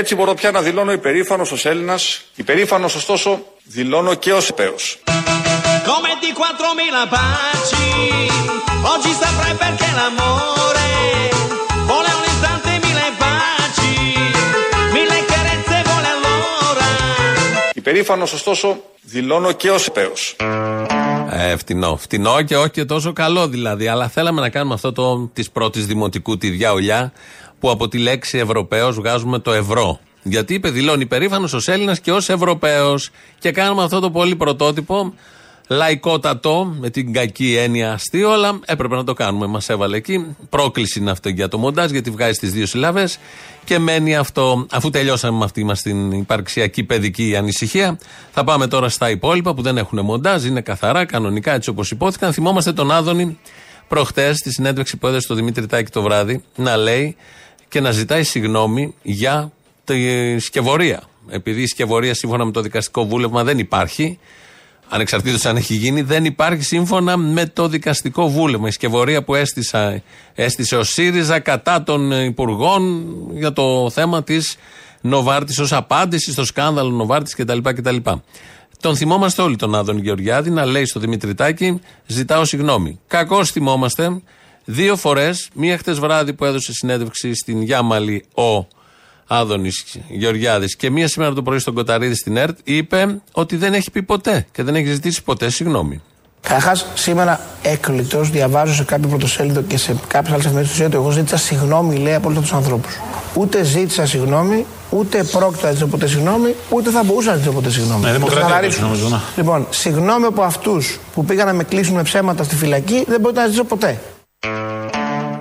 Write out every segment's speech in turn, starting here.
Έτσι μπορώ πια να δηλώνω υπερήφανος ως Έλληνας, υπερήφανος ωστόσο δηλώνω και ως Ευρωπαίος. Υπερήφανος ωστόσο δηλώνω και ως Ευρωπαίος. Φτηνό και όχι και τόσο καλό δηλαδή, αλλά θέλαμε να κάνουμε αυτό το της πρώτης δημοτικού τη διαολιά που από τη λέξη Ευρωπαίος βγάζουμε το ευρώ. Γιατί είπε δηλώνει περήφανος ως Έλληνας και ως Ευρωπαίος και κάνουμε αυτό το πολύ πρωτότυπο, λαϊκότατο, με την κακή έννοια αστείο, αλλά έπρεπε να το κάνουμε, μας έβαλε εκεί. Πρόκληση είναι αυτό για το μοντάζ, γιατί βγάζει τις δύο συλλαβές και μένει αυτό. Αφού τελειώσαμε με αυτή μας την υπαρξιακή παιδική ανησυχία, θα πάμε τώρα στα υπόλοιπα που δεν έχουν μοντάζ, είναι καθαρά, κανονικά έτσι όπως υπόθηκαν. Θυμόμαστε τον Άδωνη προχτές στη συνέντευξη που έδωσε στο Δημήτρη Τάκη το βράδυ να λέει και να ζητάει συγγνώμη για τη σκευωρία. Επειδή η σκευωρία σύμφωνα με το δικαστικό βούλευμα δεν υπάρχει, ανεξαρτήτως αν έχει γίνει, δεν υπάρχει σύμφωνα με το δικαστικό βούλευμα. Η σκευωρία που έστησε ο ΣΥΡΙΖΑ κατά των υπουργών για το θέμα της Novartis ως απάντηση στο σκάνδαλο Novartis κτλ. Τον θυμόμαστε όλοι τον Άδωνη Γεωργιάδη να λέει στο Δημήτρη Τάκη «Ζητάω συγγνώμη». Κακώς θυμόμαστε δύο φορές, μία χτες βράδυ που έδωσε συνέντευξη στην Γιάμαλη ο Άδωνης Γεωργιάδης και μία σήμερα το πρωί στον Κοταρίδη στην ΕΡΤ, είπε ότι δεν έχει πει ποτέ και δεν έχει ζητήσει ποτέ συγγνώμη. Καταρχάς, σήμερα έκπληκτος διαβάζω σε κάποιο πρωτοσέλιδο και σε κάποιες άλλες εφημερίδες ότι εγώ ζήτησα συγγνώμη, λέει, από όλους τους ανθρώπους. Ούτε ζήτησα συγγνώμη, ούτε πρόκειται να ζητήσω ποτέ συγγνώμη, ούτε θα μπορούσα να ζητήσω ποτέ συγγνώμη. Ναι, δημοκρατία, νομίζω, ναι. Λοιπόν, συγγνώμη από αυτούς που πήγαν να με κλείσουν με ψέματα στη φυλακή, δεν μπορούσα να ζητήσω ποτέ.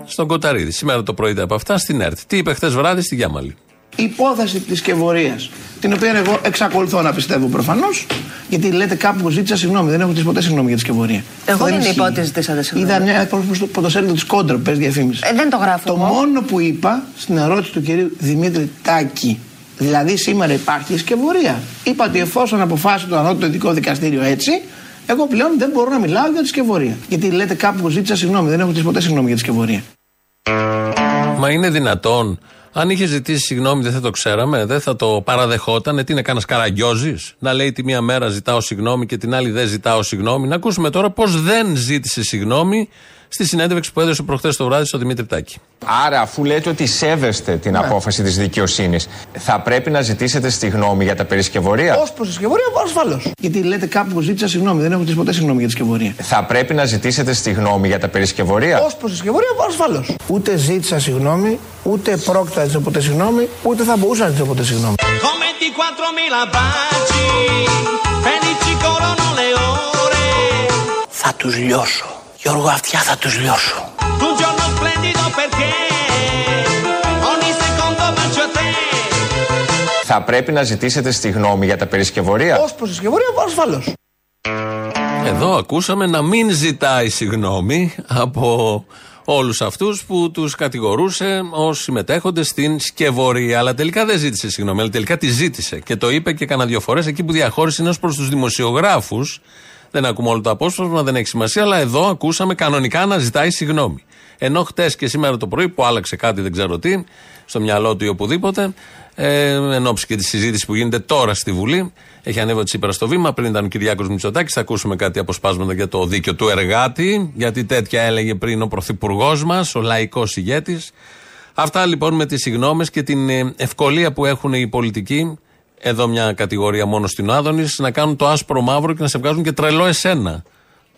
Στον Κοταρίδη, σήμερα το πρωί από αυτά στην ΕΡΤ. Τι είπε χθες βράδυ στη Γιάμαλη. Η υπόθεση της σκευωρίας, την οποία εγώ εξακολουθώ να πιστεύω προφανώς, γιατί λέτε κάπου που ζήτησα συγγνώμη, δεν έχω ζητήσει ποτέ συγγνώμη για τη σκευωρία. Εγώ δεν είπα ότι ζητήσατε συγγνώμη. Είδα μια πρωτοσέλιδο της Κόντρα που παίζει διαφήμιση. Δεν το γράφω. Το μόνο που είπα στην ερώτηση του κυρίου Δημήτρη Τάκη, δηλαδή σήμερα υπάρχει σκευωρία. Είπα ότι εφόσον αποφάσισε το ανώτατο ειδικό δικαστήριο έτσι, εγώ πλέον δεν μπορώ να μιλάω για τη σκευωρία. Γιατί λέτε κάπου που ζήτησα συγγνώμη, δεν έχω ζητήσει ποτέ συγγνώμη για τη σκευωρία. Μα είναι δυνατόν. Αν είχε ζητήσει συγγνώμη, δεν θα το ξέραμε, δεν θα το παραδεχότανε. Τι είναι, κανένα καραγκιόζη, να λέει τη μία μέρα ζητάω συγγνώμη και την άλλη δεν ζητάω συγγνώμη. Να ακούσουμε τώρα πώς δεν ζήτησε συγγνώμη στη συνέντευξη που έδωσε προχθές το βράδυ στο Δημήτρη Τάκη. Άρα, αφού λέτε ότι σέβεστε την απόφαση της δικαιοσύνης, θα πρέπει να ζητήσετε συγγνώμη για τα περί σκευωρία. Ως προς τη σκευωρία, ασφαλώς. Γιατί λέτε κάπου που ζήτησα συγγνώμη, δεν έχω ζητήσει ποτέ συγγνώμη για τη σκευωρία. Θα πρέπει να ζητήσετε συγγνώμη για τα περί σκευωρία. Ως προς τη σκευωρία, ασφαλώς. Ούτε ζήτησα συγγνώμη, ούτε πρόκειται να ζητήσω ποτέ συγγνώμη, ούτε θα μπορούσα να ζητήσω ποτέ συγγνώμη. Θα τους λιώσω. Γιώργο, αυτιά θα τους λιώσω. Θα πρέπει να ζητήσετε συγγνώμη για τα περί σκευωρία. Ως προς τη σκευωρία, ασφαλώς. Εδώ ακούσαμε να μην ζητάει συγγνώμη από όλους αυτούς που τους κατηγορούσε ως συμμετέχοντες στην σκευωρία. Αλλά τελικά δεν ζήτησε συγγνώμη, αλλά τελικά τη ζήτησε. Και το είπε και κάνα δύο φορές εκεί που διαχώρησε είναι ως προς τους δημοσιογράφους. Δεν ακούμε όλο το απόσπασμα, δεν έχει σημασία, αλλά εδώ ακούσαμε κανονικά να ζητάει συγγνώμη. Ενώ χτες και σήμερα το πρωί που άλλαξε κάτι, δεν ξέρω τι, στο μυαλό του ή οπουδήποτε, εν ώψη και τη συζήτηση που γίνεται τώρα στη Βουλή, έχει ανέβει ο Τσίπρας στο βήμα. Πριν ήταν ο Κυριάκος Μητσοτάκης, θα ακούσουμε κάτι αποσπάσματα για το δίκαιο του εργάτη, γιατί τέτοια έλεγε πριν ο πρωθυπουργός μας, ο λαϊκός ηγέτης. Αυτά λοιπόν με τις συγγνώμες και την ευκολία που έχουν οι πολιτικοί. Εδώ μια κατηγορία μόνο στην Άδωνη, να κάνουν το άσπρο μαύρο και να σε βγάζουν και τρελό εσένα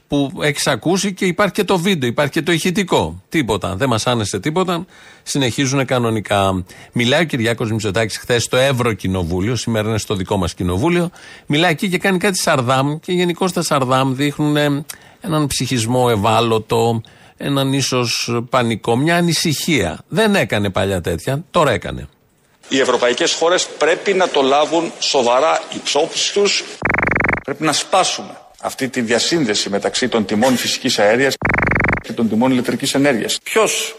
που έχεις ακούσει και υπάρχει και το βίντεο, υπάρχει και το ηχητικό. Τίποτα, δεν μας άνεσε τίποτα, συνεχίζουν κανονικά. Μιλάει ο Κυριάκος Μητσοτάκης χθες στο Ευρωκοινοβούλιο, σήμερα είναι στο δικό μας κοινοβούλιο, μιλάει εκεί και κάνει κάτι σαρδάμ και γενικώς τα σαρδάμ δείχνουν έναν ψυχισμό ευάλωτο, έναν ίσως πανικό, μια ανησυχία. Δεν έκανε παλιά τέτοια, τώρα έκανε. Οι ευρωπαϊκές χώρες πρέπει να το λάβουν σοβαρά υπόψη τους. Πρέπει να σπάσουμε αυτή τη διασύνδεση μεταξύ των τιμών φυσικής αέριας και των τιμών ηλεκτρικής ενέργειας. Ποιος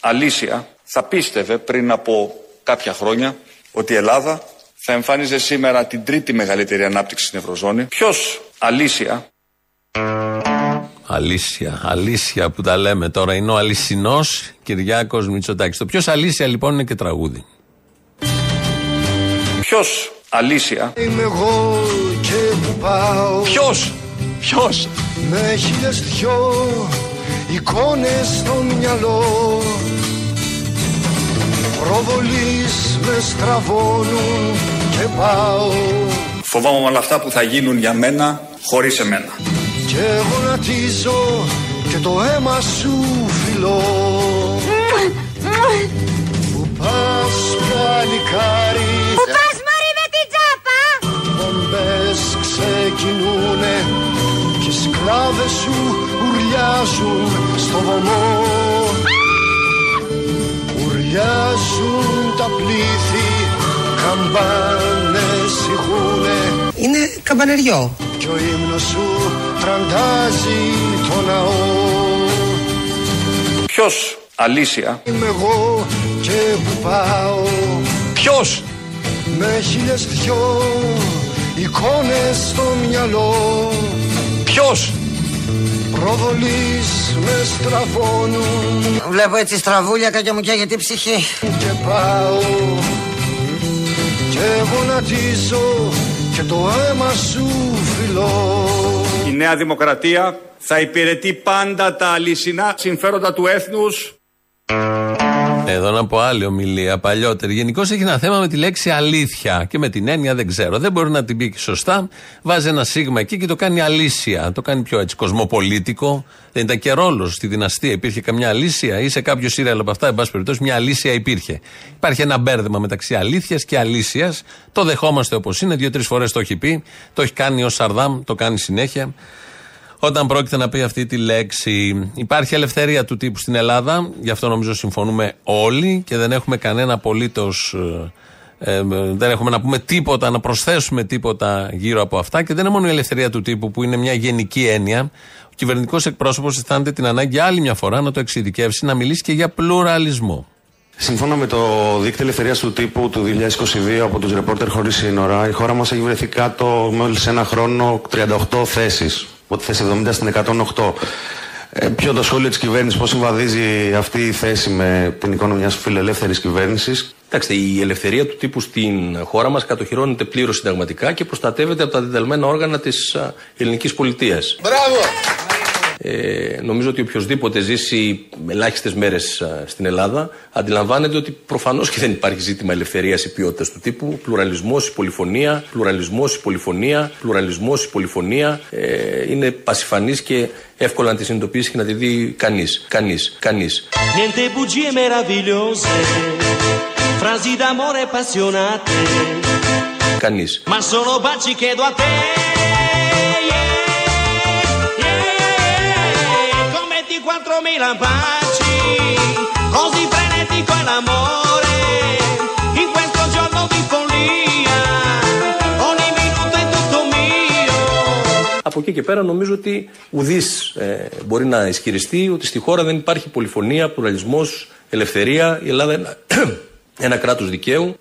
αλήθεια θα πίστευε πριν από κάποια χρόνια ότι η Ελλάδα θα εμφάνιζε σήμερα την τρίτη μεγαλύτερη ανάπτυξη στην Ευρωζώνη. Αλήθεια που τα λέμε τώρα, είναι ο αλυσινός Κυριάκος Μητσοτάκης. Το ποιος αλήθεια λοιπόν είναι και τραγούδι. Ποιος, Αλήσια? Είμαι εγώ και που πάω. Ποιος με χίλιες δυο εικόνες στο μυαλό. Προβολείς με στραβώνουν και πάω. Φοβάμαι όλα αυτά που θα γίνουν για μένα χωρίς εμένα. Και γονατίζω και το αίμα σου φιλώ. Που πας παλικάρι, που πας μωρή με την τσάπα. Μπομπές ξεκινούνε και οι σκλάβες σου ουρλιάζουν στο βωμό. Ουρλιάζουν τα πλήθη, καμπάνες ηχούνε. Είναι καμπανεριό. Και ο ύμνος σου τραντάζει το ναό. Ποιος, Αλήσια? Είμαι εγώ και που πάω. Ποιος? Με χίλιες δυο εικόνες στο μυαλό. Ποιος? Προβολείς με στραβώνουν. Βλέπω έτσι στραβούλια και μου καίγεται η ψυχή. Και πάω και γονατίζω και το αίμα σου φιλώ. Η Νέα Δημοκρατία θα υπηρετεί πάντα τα αλυσινά συμφέροντα του έθνους. Εδώ να πω άλλη ομιλία, παλιότερη. Γενικώς έχει ένα θέμα με τη λέξη αλήθεια και με την έννοια δεν ξέρω. Δεν μπορεί να την πει σωστά. Βάζει ένα σίγμα εκεί και το κάνει αλήθεια. Το κάνει πιο έτσι κοσμοπολίτικο. Δεν ήταν και ρόλος στη δυναστεία. Υπήρχε καμιά αλήθεια ή σε κάποιο σύριαλ από αυτά, εν πάση περιπτώσει, μια αλήθεια υπήρχε. Υπάρχει ένα μπέρδεμα μεταξύ αλήθειας και αλήσιας. Το δεχόμαστε όπως είναι. 2-3 φορές το έχει πει. Το έχει κάνει ο Σαρδάμ. Το κάνει συνέχεια. Όταν πρόκειται να πει αυτή τη λέξη, υπάρχει ελευθερία του τύπου στην Ελλάδα, γι' αυτό νομίζω συμφωνούμε όλοι και δεν έχουμε κανένα απολύτως, δεν έχουμε να πούμε τίποτα, να προσθέσουμε τίποτα γύρω από αυτά και δεν είναι μόνο η ελευθερία του τύπου που είναι μια γενική έννοια. Ο κυβερνητικός εκπρόσωπος αισθάνεται την ανάγκη άλλη μια φορά να το εξειδικεύσει, να μιλήσει και για πλουραλισμό. Σύμφωνα με το δίκτυο ελευθερίας του τύπου του 2022 από τους Ρεπόρτερ Χωρίς Σύνορα, η χώρα μας έχει βρεθεί κάτω μόλις ένα χρόνο 38 θέσεις. Οπότε θέση 70 στην 108. Ποιο το σχόλιο της κυβέρνησης, πώς συμβαδίζει αυτή η θέση με την εικόνα μιας φιλελεύθερης κυβέρνησης? Κοιτάξτε, η ελευθερία του τύπου στην χώρα μας κατοχυρώνεται πλήρως συνταγματικά και προστατεύεται από τα διδαλμένα όργανα της ελληνικής πολιτείας. Μπράβο! Νομίζω ότι οποιοδήποτε ζήσει ελάχιστες μέρες στην Ελλάδα αντιλαμβάνεται ότι προφανώς και δεν υπάρχει ζήτημα ελευθερίας ή ποιότητας του τύπου. Πλουραλισμός, η πολυφωνία, πλουραλισμός, η πολυφωνία, πλουραλισμός, η πολυφωνία. Είναι πασιφανής και εύκολα να τη συνειδητοποιήσει και να τη δει κανείς. Κανείς. Από εκεί και πέρα νομίζω ότι ουδής μπορεί να ισχυριστεί ότι στη χώρα δεν υπάρχει πολυφωνία, πλουραλισμός, ελευθερία. Η Ελλάδα είναι ένα κράτος δικαίου.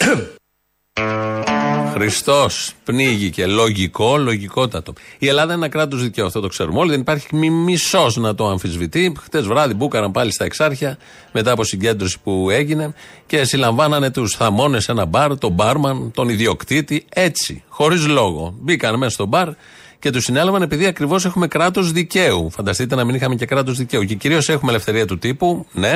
Χριστός πνίγηκε, λογικότατο. Η Ελλάδα είναι ένα κράτος δικαίου, αυτό το ξέρουμε όλοι. Δεν υπάρχει μισός να το αμφισβητεί. Χτες βράδυ μπούκαραν πάλι στα Εξάρχεια, μετά από συγκέντρωση που έγινε, και συλλαμβάνανε τους θαμώνες σε ένα μπαρ, τον μπάρμαν, τον ιδιοκτήτη, έτσι, χωρίς λόγο. Μπήκαν μέσα στο μπαρ και τους συνέλαβαν επειδή ακριβώς έχουμε κράτος δικαίου. Φανταστείτε να μην είχαμε και κράτος δικαίου. Και κυρίως έχουμε ελευθερία του τύπου, ναι.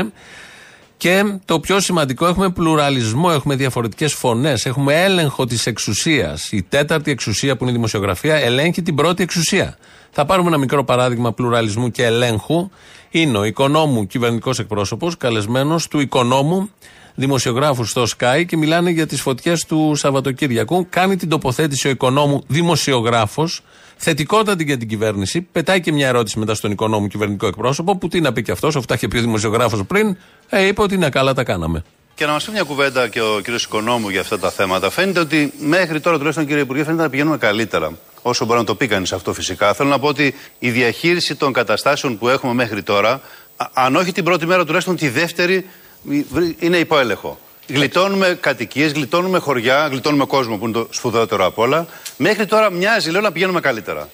Και το πιο σημαντικό, έχουμε πλουραλισμό, έχουμε διαφορετικές φωνές, έχουμε έλεγχο της εξουσίας. Η τέταρτη εξουσία που είναι η δημοσιογραφία ελέγχει την πρώτη εξουσία. Θα πάρουμε ένα μικρό παράδειγμα πλουραλισμού και ελέγχου. Είναι ο Οικονόμου κυβερνητικός εκπρόσωπος, καλεσμένος του Οικονόμου, δημοσιογράφου στο Sky, και μιλάνε για τις φωτιές του Σαββατοκύριακου. Κάνει την τοποθέτηση ο Οικονόμου δημοσιογράφος, θετικότατη για την κυβέρνηση. Πετάει και μια ερώτηση μετά στον Οικονόμου κυβερνητικό εκπρόσωπο, που τι να πει και αυτός, αυτά είχε πει ο δημοσιογράφος πριν. Είπε ότι είναι καλά, τα κάναμε. Και να μας πει μια κουβέντα και ο κύριος Οικονόμου για αυτά τα θέματα. Φαίνεται ότι μέχρι τώρα, τουλάχιστον κύριε Υπουργέ, φαίνεται να πηγαίνουμε καλύτερα. Όσο μπορεί να το πει κανείς αυτό, φυσικά. Θέλω να πω ότι η διαχείριση των καταστάσεων που έχουμε μέχρι τώρα, αν όχι την πρώτη μέρα, τουλάχιστον τη δεύτερη, είναι υπό έλεγχο. Γλιτώνουμε κατοικίες, γλιτώνουμε χωριά, γλιτώνουμε κόσμο που είναι το σπουδαιότερο απ' όλα. Μέχρι τώρα μοιάζει, λέω, να πηγαίνουμε καλύτερα.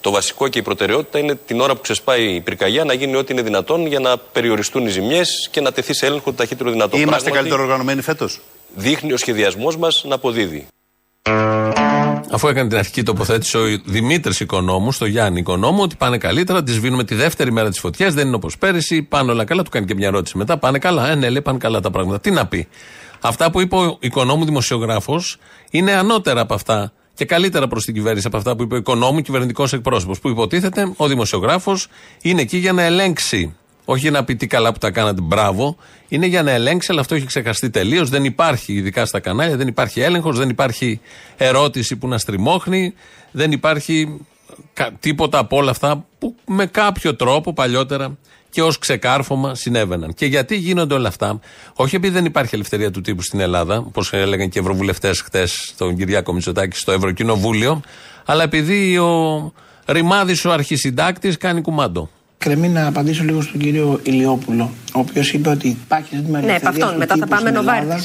Το βασικό και η προτεραιότητα είναι την ώρα που ξεσπάει η πυρκαγιά να γίνει ό,τι είναι δυνατόν για να περιοριστούν οι ζημιές και να τεθεί σε έλεγχο το ταχύτερο δυνατό. Είμαστε πράγματι καλύτερα οργανωμένοι φέτος. Δείχνει ο σχεδιασμός μας να αποδίδει. Αφού έκανε την αρχική τοποθέτηση ο Δημήτρης Οικονόμου, στο Γιάννη Οικονόμου, ότι πάνε καλύτερα, τη σβήνουμε τη δεύτερη μέρα της φωτιάς, δεν είναι όπως πέρυσι, πάνε όλα καλά. Του κάνει και μια ερώτηση μετά, πάνε καλά. Ναι, λέει, πάνε καλά τα πράγματα. Τι να πει. Αυτά που είπε ο Οικονόμου, δημοσιογράφος, είναι ανώτερα από αυτά και καλύτερα προς την κυβέρνηση από αυτά που είπε ο Οικονόμου, κυβερνητικός εκπρόσωπος. Που υποτίθεται ο δημοσιογράφος είναι εκεί για να ελέγξει. Όχι για να πει τι καλά που τα κάνατε, μπράβο, είναι για να ελέγξει, αλλά αυτό έχει ξεχαστεί τελείως. Δεν υπάρχει, ειδικά στα κανάλια, δεν υπάρχει έλεγχος, δεν υπάρχει ερώτηση που να στριμώχνει, δεν υπάρχει τίποτα από όλα αυτά που με κάποιο τρόπο παλιότερα και ως ξεκάρφωμα συνέβαιναν. Και γιατί γίνονται όλα αυτά, όχι επειδή δεν υπάρχει ελευθερία του τύπου στην Ελλάδα, όπως έλεγαν και οι ευρωβουλευτές χτες στον Κυριάκο Μητσοτάκη στο Ευρωκοινοβούλιο, αλλά επειδή ο ρημάδης ο αρχισυντάκτης κάνει κουμάντο. Κρεμεί να απαντήσω λίγο στον κύριο Ηλιόπουλο, ο οποίος είπε ότι υπάρχει ζήτημα ελευθερίας του μετά τύπου θα πάμε στην Ελλάδα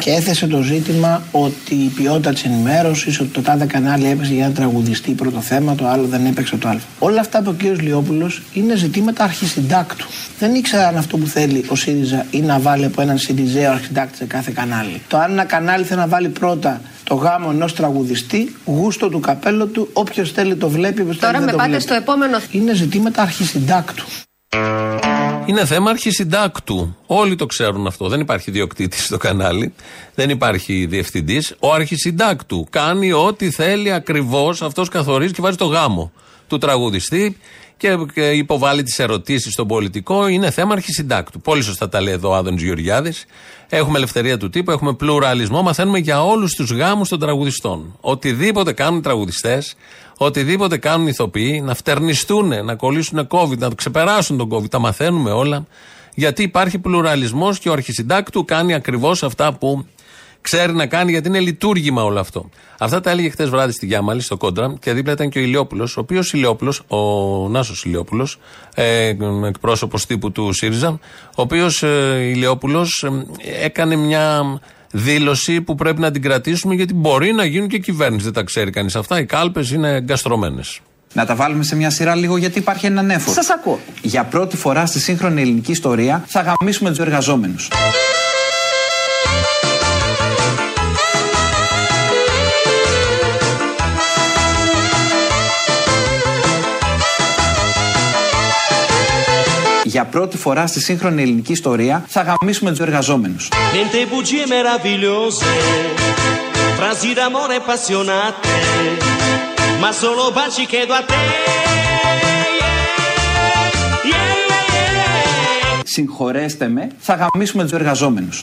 και έθεσε το ζήτημα ότι η ποιότητα της ενημέρωσης, ότι το τάδε κανάλι έπαιξε για να τραγουδιστεί πρώτο θέμα, το άλλο δεν έπαιξε το άλλο. Όλα αυτά που ο κύριος Ηλιόπουλος είναι ζητήματα αρχισυντάκτου. Δεν ήξερα αν αυτό που θέλει ο ΣΥΡΙΖΑ είναι να βάλει από έναν ΣΥΡΙΖΑ αρχισυντάκτη σε κάθε κανάλι. Το αν ένα κανάλι θέλει να βάλει πρώτα το γάμο ενός τραγουδιστή, γούστο του καπέλο του, όποιος θέλει το βλέπει, όποιος θέλει δεν το βλέπει. Τώρα με πάτε στο επόμενο. Είναι ζητήματα αρχισυντάκτου. Είναι θέμα αρχισυντάκτου. Όλοι το ξέρουν αυτό. Δεν υπάρχει ιδιοκτήτης στο κανάλι, δεν υπάρχει διευθυντής. Ο αρχισυντάκτου κάνει ό,τι θέλει ακριβώς, αυτός καθορίζει και βάζει το γάμο του τραγουδιστή και υποβάλλει τις ερωτήσεις στον πολιτικό. Είναι θέμα αρχισυντάκτου. Πολύ σωστά τα λέει εδώ ο Άδωνης Γεωργιάδης. Έχουμε ελευθερία του τύπου, έχουμε πλουραλισμό, μαθαίνουμε για όλους τους γάμους των τραγουδιστών. Οτιδήποτε κάνουν οι τραγουδιστές, οτιδήποτε κάνουν οι ηθοποιοί, να φτερνιστούν, να κολλήσουν COVID, να ξεπεράσουν τον COVID, τα μαθαίνουμε όλα. Γιατί υπάρχει πλουραλισμός και ο αρχισυντάκτου κάνει ακριβώς αυτά που ξέρει να κάνει, γιατί είναι λειτουργήμα όλο αυτό. Αυτά τα έλεγε χτες βράδυ στη Γιάμαλη, στο Κόντρα, και δίπλα ήταν και ο Ηλιόπουλος, ο οποίος Ηλιόπουλος, ο Νάσος Ηλιόπουλος, εκπρόσωπος τύπου του ΣΥΡΙΖΑ, ο οποίος Ηλιόπουλος έκανε μια δήλωση που πρέπει να την κρατήσουμε, γιατί μπορεί να γίνουν και κυβέρνηση. Δεν τα ξέρει κανείς αυτά. Οι κάλπες είναι εγκαστρωμένες. Να τα βάλουμε σε μια σειρά λίγο, γιατί υπάρχει έναν έφορο. Σας ακούω. Για πρώτη φορά στη σύγχρονη ελληνική ιστορία θα γαμίσουμε τους εργαζόμενους. Για πρώτη φορά στη σύγχρονη ελληνική ιστορία θα γαμίσουμε τους εργαζόμενους. Συγχωρέστε με, θα γαμίσουμε τους εργαζόμενους.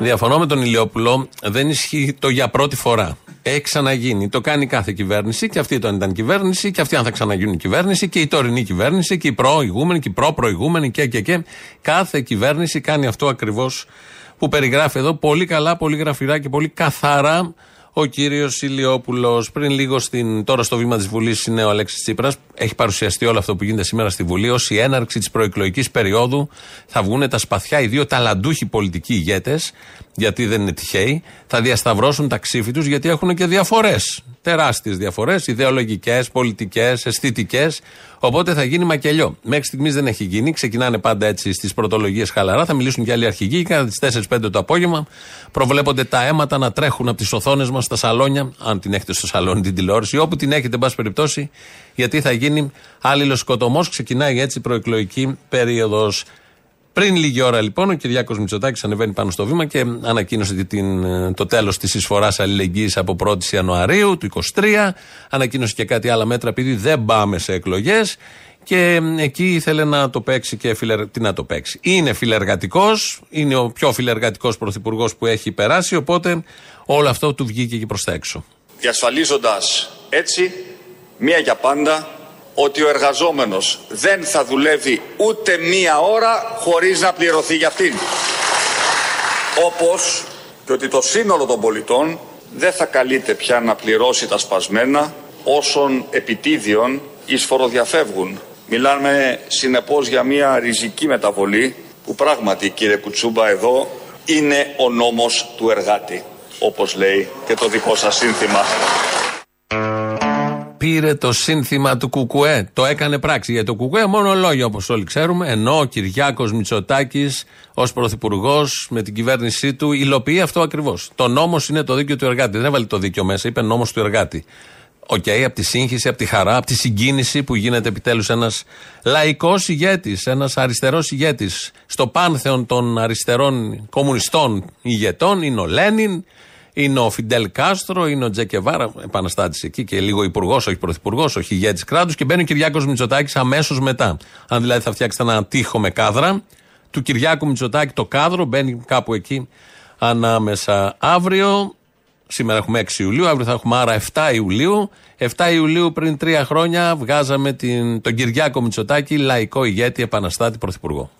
Διαφωνώ με τον Ηλιόπουλο, δεν ισχύει το για πρώτη φορά. Έχει ξαναγίνει. Το κάνει κάθε κυβέρνηση και αυτή όταν ήταν κυβέρνηση και αυτή αν θα ξαναγίνουν κυβέρνηση και η τωρινή κυβέρνηση και η προηγούμενη και η προπροηγούμενη και. Κάθε κυβέρνηση κάνει αυτό ακριβώς που περιγράφει εδώ πολύ καλά, πολύ γραφειρά και πολύ καθαρά ο κύριος Ηλιόπουλος. Πριν λίγο τώρα στο βήμα της Βουλής είναι ο Αλέξης Τσίπρας. Έχει παρουσιαστεί όλο αυτό που γίνεται σήμερα στη Βουλή ως η έναρξη της προεκλογικής περίοδου. Θα βγουν τα σπαθιά, οι δύο ταλαντούχοι πολιτικοί ηγέτες, γιατί δεν είναι τυχαίοι. Θα διασταυρώσουν τα ξύφη τους, γιατί έχουν και διαφορές. Τεράστιες διαφορές, ιδεολογικές, πολιτικές, αισθητικές. Οπότε θα γίνει μακελιό. Μέχρι στιγμής δεν έχει γίνει. Ξεκινάνε πάντα έτσι στις πρωτολογίες χαλαρά. Θα μιλήσουν και άλλοι αρχηγοί. Κατά τις 4-5 το απόγευμα προβλέπονται τα αίματα να τρέχουν από τις οθόνες μας στα σαλόνια. Αν την έχετε στο σαλόνι την τηλεόραση, όπου την έχετε, εν πάση περιπτώσει, γιατί θα γίνει άλληλος σκοτωμός. Ξεκινάει έτσι η προεκλογική περίοδος. Πριν λίγη ώρα λοιπόν ο Κυριάκος Μητσοτάκης ανεβαίνει πάνω στο βήμα και ανακοίνωσε το τέλος της εισφοράς αλληλεγγύης από 1η Ιανουαρίου του 2023. Ανακοίνωσε και κάτι άλλα μέτρα επειδή δεν πάμε σε εκλογές και εκεί ήθελε να το παίξει και τι να το παίξει. Είναι φιλεργατικός, είναι ο πιο φιλεργατικός πρωθυπουργός που έχει περάσει, οπότε όλο αυτό του βγήκε εκεί προς τα έξω. Διασφαλίζοντας έτσι μία για πάντα ότι ο εργαζόμενος δεν θα δουλεύει ούτε μία ώρα χωρίς να πληρωθεί για αυτήν. Όπως και ότι το σύνολο των πολιτών δεν θα καλείται πια να πληρώσει τα σπασμένα όσων επιτίδιων εισφοροδιαφεύγουν. Μιλάμε συνεπώς για μία ριζική μεταβολή που πράγματι, κύριε Κουτσούμπα, εδώ είναι ο νόμος του εργάτη, όπως λέει και το δικό σας σύνθημα. Πήρε το σύνθημα του Κουκουέ, το έκανε πράξη. Για το Κουκουέ μόνο λόγια, όπως όλοι ξέρουμε, ενώ ο Κυριάκος Μητσοτάκης ως πρωθυπουργός με την κυβέρνησή του υλοποιεί αυτό ακριβώς. Το νόμος είναι το δίκαιο του εργάτη. Δεν έβαλε το δίκαιο μέσα, είπε νόμος του εργάτη. Οκ, από τη σύγχυση, από τη χαρά, από τη συγκίνηση που γίνεται επιτέλους ένας λαϊκός ηγέτης, ένας αριστερός ηγέτης. Στο πάνθεον των αριστερών κομμουνιστών ηγετών είναι ο Λένιν, είναι ο Φιντέλ Κάστρο, είναι ο Τζεκεβάρα, επαναστάτης εκεί και λίγο υπουργός, όχι πρωθυπουργός, όχι ηγέτης κράτους, και μπαίνει ο Κυριάκος Μητσοτάκης αμέσως μετά. Αν δηλαδή θα φτιάξετε ένα τοίχο με κάδρα, του Κυριάκου Μητσοτάκη το κάδρο μπαίνει κάπου εκεί ανάμεσα. Αύριο. Σήμερα έχουμε 6 Ιουλίου, αύριο θα έχουμε άρα 7 Ιουλίου. 7 Ιουλίου πριν 3 χρόνια βγάζαμε τον Κυριάκο Μητσοτάκη, λαϊκό ηγέτη, επαναστάτη, πρωθυπουργό.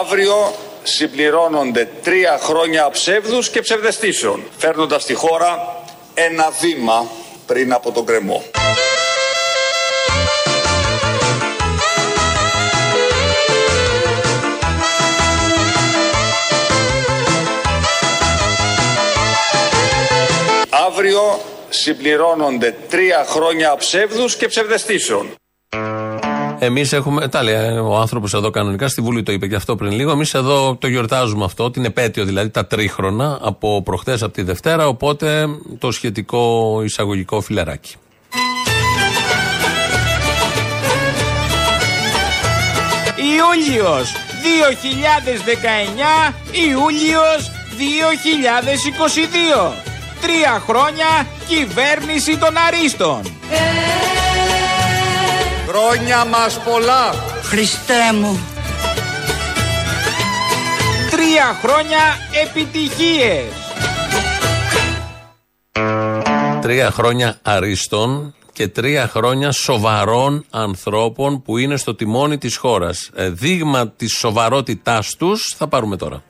Αύριο συμπληρώνονται 3 χρόνια ψεύδους και ψευδεστήσεων, φέρνοντας τη χώρα ένα βήμα πριν από τον κρεμό. Αύριο συμπληρώνονται 3 χρόνια ψεύδους και ψευδεστήσεων. Εμείς έχουμε, τα λέει ο άνθρωπος εδώ κανονικά, στη Βουλή το είπε και αυτό πριν λίγο, εμείς εδώ το γιορτάζουμε αυτό, την επέτειο δηλαδή, τα τρίχρονα, από προχτές, από τη Δευτέρα, οπότε το σχετικό εισαγωγικό φιλεράκι. Ιούλιος 2019, Ιούλιος 2022. 3 χρόνια κυβέρνηση των αρίστων. Χρόνια μας πολλά, Χριστέ μου. 3 χρόνια επιτυχίες. 3 χρόνια αρίστων και 3 χρόνια σοβαρών ανθρώπων που είναι στο τιμόνι της χώρας. Δείγμα της σοβαρότητάς τους θα πάρουμε τώρα.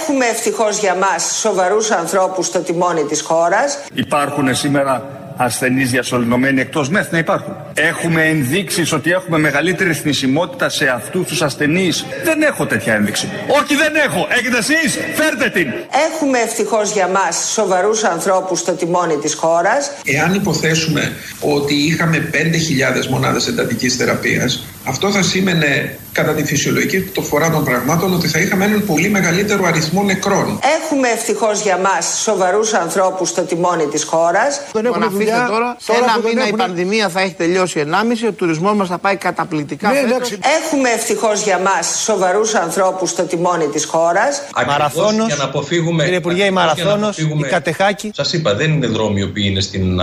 Έχουμε ευτυχώς για μας σοβαρούς ανθρώπους στο τιμόνι της χώρας. Υπάρχουν σήμερα ασθενείς διασωληνωμένοι εκτός ΜΕΘ, να υπάρχουν. Έχουμε ενδείξεις ότι έχουμε μεγαλύτερη θνησιμότητα σε αυτούς τους ασθενείς. Δεν έχω τέτοια ένδειξη. Όχι, δεν έχω. Έχετε εσείς, φέρτε την. Έχουμε ευτυχώς για μας σοβαρούς ανθρώπους στο τιμόνι της χώρας. Εάν υποθέσουμε ότι είχαμε 5.000 μονάδες εντατικής θεραπείας, αυτό θα σήμαινε κατά τη φυσιολογική του φορά των πραγμάτων ότι θα είχαμε έναν πολύ μεγαλύτερο αριθμό νεκρών. Έχουμε ευτυχώς για μας σοβαρούς ανθρώπους στο τιμόνι της χώρας. Δεν έχουμε δουλειά. Τώρα, σε ένα μήνα η πανδημία θα έχει τελειώσει 1,5, ο τουρισμός μας θα πάει καταπληκτικά. Έχουμε ευτυχώς για μας σοβαρούς ανθρώπους στο τιμόνι της χώρας. Μαραθώνος, για να αποφύγουμε, κύριε Υπουργέ, η Μαραθώνος, η Κατεχάκη. Σας είπα, δεν είναι δρόμοι οι οποίοι είναι στην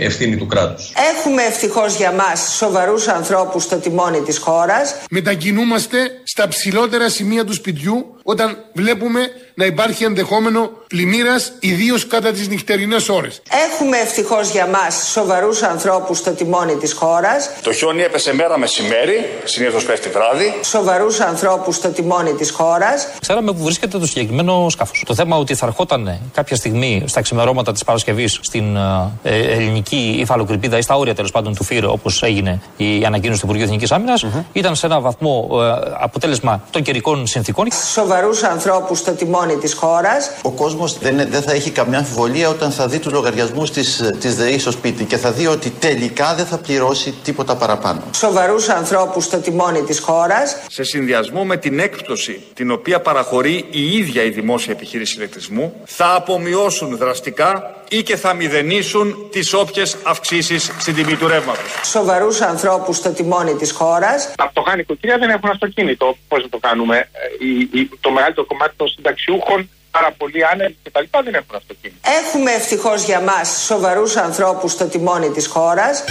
ευθύνη του κράτους. Έχουμε ευτυχώς για μας σοβαρούς ανθρώπους στο τιμόνι της χώρας. Μετακινούμαστε στα ψηλότερα σημεία του σπιτιού όταν βλέπουμε να υπάρχει ενδεχόμενο πλημμύρας, ιδίως κατά τις νυχτερινές ώρες. Έχουμε ευτυχώς για μας σοβαρούς ανθρώπους στο τιμόνι της χώρας. Το χιόνι έπεσε μέρα μεσημέρι, συνήθως πέφτει βράδυ. Σοβαρούς ανθρώπους στο τιμόνι της χώρας. Ξέραμε που βρίσκεται το συγκεκριμένο σκάφος. Το θέμα ότι θα ερχόταν κάποια στιγμή στα ξημερώματα της Παρασκευής στην ελληνική υφαλοκρηπίδα ή στα όρια τέλος πάντων του Φύρ, όπως έγινε η ανακοίνωση του Υπουργείου Εθνικής Άμυνας, ήταν σε ένα βαθμό αποτέλεσμα των καιρικών συνθήκων. Σοβαρούς ανθρώπους στο τιμόνι της χώρας. Ο κόσμος δεν θα έχει καμιά αμφιβολία όταν θα δει τους λογαριασμούς της ΔΕΗ στο σπίτι και θα δει ότι τελικά δεν θα πληρώσει τίποτα παραπάνω. Σοβαρούς ανθρώπους στο τιμόνι της χώρας. Σε συνδυασμό με την έκπτωση την οποία παραχωρεί η ίδια η δημόσια επιχείρηση ηλεκτρισμού, θα απομειώσουν δραστικά ή και θα μηδενίσουν τις όποιες αυξήσεις στην τιμή του ρεύματος. Σοβαρούς ανθρώπους στο τιμόνι της χώρας. Τα φτωχά νοικοκυριά δεν έχουν αυτοκίνητο. Πώς θα το κάνουμε? Το μεγαλύτερο κομμάτι των συνταξιούχων, πάρα πολλοί άνεργοι κτλ. Δεν έχουν αυτοκίνητο. Έχουμε ευτυχώς για μας σοβαρούς ανθρώπους στο τιμόνι της χώρας.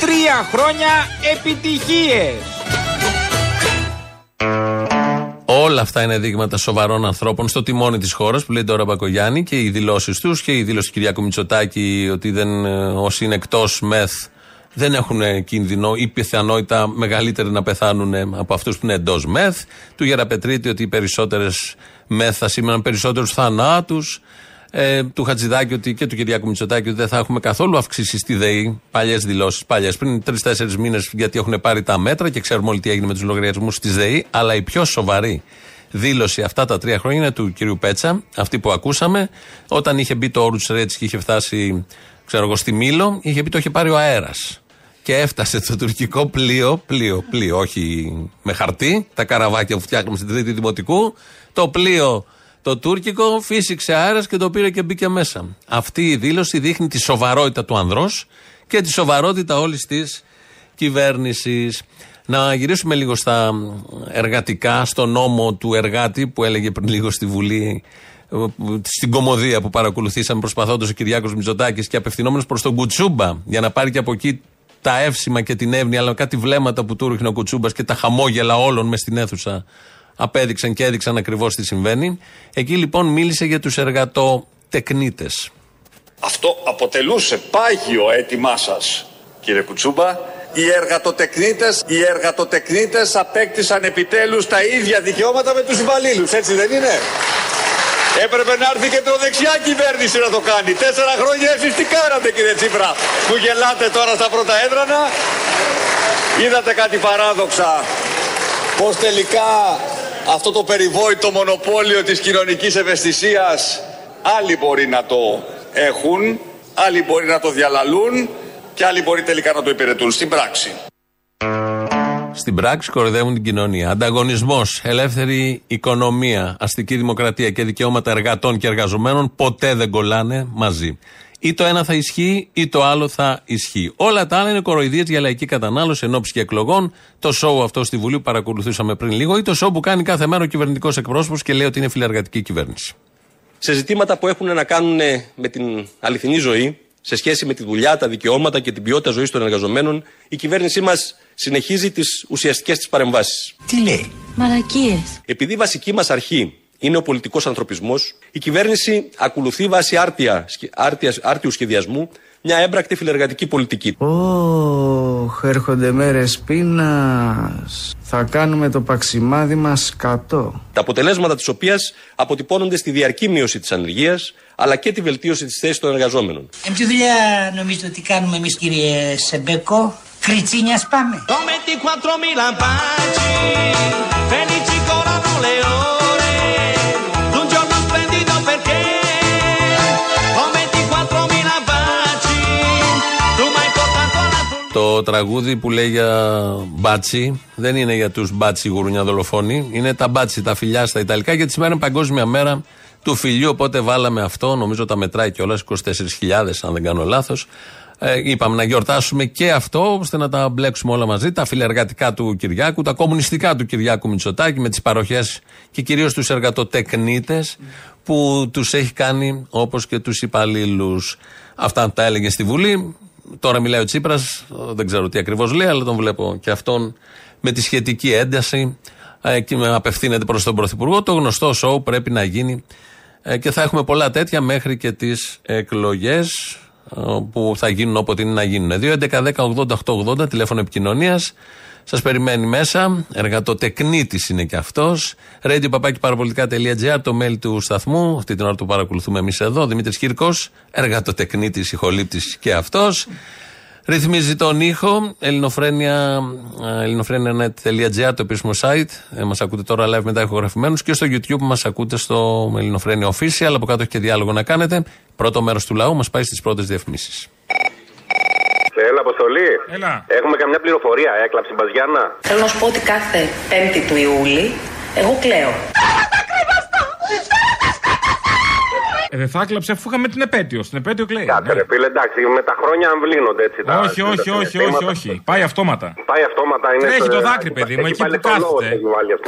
3 χρόνια επιτυχίες. Όλα αυτά είναι δείγματα σοβαρών ανθρώπων στο τιμόνι της χώρας που λέει τώρα Πακογιάννη, και οι δηλώσεις τους και η δήλωση του Κυριάκου Μητσοτάκη ότι όσοι είναι εκτός ΜΕΘ δεν έχουν κίνδυνο ή πιθανότητα μεγαλύτερη να πεθάνουν από αυτούς που είναι εντός ΜΕΘ, του Γεραπετρίτη ότι οι περισσότερες ΜΕΘ θα σήμαιναν περισσότερους θανάτους, του Χατζηδάκη ότι, και του Κυριάκου Μητσοτάκη, ότι δεν θα έχουμε καθόλου αυξήσει στη ΔΕΗ. Παλιές δηλώσεις, παλιές πριν 3-4 μήνες, γιατί έχουν πάρει τα μέτρα και ξέρουμε όλοι τι έγινε με τους λογαριασμούς της ΔΕΗ. Αλλά η πιο σοβαρή δήλωση αυτά τα 3 χρόνια είναι του κυρίου Πέτσα, αυτή που ακούσαμε, όταν είχε μπει το Όρους Ρέτς και είχε φτάσει, ξέρω εγώ, στη Μήλο, είχε πει το είχε πάρει ο αέρας. Και έφτασε το τουρκικό πλοίο, όχι με χαρτί, τα καραβάκια που φτιάχνουμε στην Τρίτη Δημοτικού. Το πλοίο το τουρκικό φύσηξε αέρας και το πήρε και μπήκε μέσα. Αυτή η δήλωση δείχνει τη σοβαρότητα του ανδρός και τη σοβαρότητα όλης της κυβέρνησης. Να γυρίσουμε λίγο στα εργατικά, στο νόμο του εργάτη που έλεγε πριν λίγο στη Βουλή, στην κωμωδία που παρακολουθήσαμε, προσπαθώντας ο Κυριάκος Μητσοτάκης και απευθυνόμενος προς τον Κουτσούμπα για να πάρει και από εκεί τα εύσημα και την εύνοια, αλλά κάτι βλέμματα που του ρίχνε ο Κουτσούμπας και τα χαμόγελα όλων μες στην αίθουσα απέδειξαν και έδειξαν ακριβώς τι συμβαίνει. Εκεί λοιπόν μίλησε για τους εργατοτεκνίτες. Αυτό αποτελούσε πάγιο αίτημά σας, κύριε Κουτσούμπα. Οι εργατοτεκνίτες απέκτησαν επιτέλους τα ίδια δικαιώματα με τους υπαλλήλους, έτσι δεν είναι? Έπρεπε να έρθει κεντροδεξιά κυβέρνηση να το κάνει. 4 χρόνια εσείς τι κάνατε, κύριε Τσίπρα, που γελάτε τώρα στα πρώτα έδρανα? Είδατε κάτι παράδοξα? Πως τελικά αυτό το περιβόητο μονοπόλιο της κοινωνικής ευαισθησίας άλλοι μπορεί να το έχουν, άλλοι μπορεί να το διαλαλούν και άλλοι μπορεί τελικά να το υπηρετούν στην πράξη. Στην πράξη κοροϊδεύουν την κοινωνία. Ανταγωνισμός, ελεύθερη οικονομία, αστική δημοκρατία και δικαιώματα εργατών και εργαζομένων ποτέ δεν κολλάνε μαζί. Ή το ένα θα ισχύει ή το άλλο θα ισχύει. Όλα τα άλλα είναι κοροϊδίες για λαϊκή κατανάλωση ενόψει και εκλογών. Το σοου αυτό στη Βουλή που παρακολουθούσαμε πριν λίγο, ή το σοου που κάνει κάθε μέρα ο κυβερνητικός εκπρόσωπος και λέει ότι είναι φιλεργατική κυβέρνηση. Σε ζητήματα που έχουν να κάνουν με την αληθινή ζωή, σε σχέση με τη δουλειά, τα δικαιώματα και την ποιότητα ζωής των εργαζομένων, η κυβέρνησή μας συνεχίζει τις ουσιαστικές της παρεμβάσεις. Τι λέει? Μαλακίες. Επειδή η βασική μας αρχή είναι ο πολιτικός ανθρωπισμός, η κυβέρνηση ακολουθεί βάσει άρτιου σχεδιασμού μια έμπρακτη φιλεργατική πολιτική. Ωχ, έρχονται μέρες πείνας. Θα κάνουμε το παξιμάδι μας κατώ. Τα αποτελέσματα της οποίας αποτυπώνονται στη διαρκή μείωση της ανεργίας, αλλά και τη βελτίωση της θέσης των εργαζόμενων. Ποια δουλειά νομίζετε ότι κάνουμε εμείς, κύριε Σεμπέκο? Κριτσίνιας πάμε. Το τραγούδι που λέει για μπάτσι δεν είναι για τους μπάτσι γουρουνιά δολοφόνοι, είναι τα μπάτσι, τα φιλιά στα Ιταλικά, γιατί σήμερα είναι Παγκόσμια Μέρα του Φιλιού, οπότε βάλαμε αυτό, νομίζω τα μετράει κιόλας, 24.000 αν δεν κάνω λάθος. Είπαμε να γιορτάσουμε και αυτό, ώστε να τα μπλέξουμε όλα μαζί, τα φιλεργατικά του Κυριάκου, τα κομμουνιστικά του Κυριάκου Μητσοτάκη, με τις παροχές και κυρίως τους εργατοτεκνίτες που τους έχει κάνει, όπως και τους υπαλλήλους. Αυτά τα έλεγε στη Βουλή. Τώρα μιλάει ο Τσίπρας, δεν ξέρω τι ακριβώς λέει, αλλά τον βλέπω και αυτόν με τη σχετική ένταση και απευθύνεται προς τον Πρωθυπουργό. Το γνωστό σοου πρέπει να γίνει και θα έχουμε πολλά τέτοια μέχρι και τις εκλογές που θα γίνουν όποτε είναι να γίνουν. 2-11-10-80-880 τηλέφωνο επικοινωνίας. Σας περιμένει μέσα. Εργατοτεκνίτης είναι και αυτός. RadioPapaki ParaPolitika.gr το mail του σταθμού. Αυτή την ώρα το παρακολουθούμε εμείς εδώ. Δημήτρης Χίρκος, εργατοτεκνίτης, ηχολήπτης και αυτός. Ρυθμίζει τον ήχο. Ελληνοφρένια.gr το επίσημο site. Μας ακούτε τώρα live μετά ηχογραφημένους και στο YouTube μας ακούτε στο Ελληνοφρένια Official. Από κάτω έχει και διάλογο να κάνετε. Πρώτο μέρος του λαού μας πάει στις πρώτες διαφημίσεις. Έλα, Αποστολή. Έλα. Έχουμε καμιά πληροφορία, έκλαψη Μπαζιάννα? Θέλω να σου πω ότι κάθε 5η του Ιούλη εγώ κλαίω. Δεν θα έκλαψε αφού είχαμε την επέτειο. Στην επέτειο κλαίει. Κάτσε, ρε φίλε, εντάξει, με τα χρόνια αμβλύνονται έτσι. Όχι. Πάει αυτόματα. Είναι. Τρέχει το δάκρυ, παιδί μου, εκεί που κάθεται.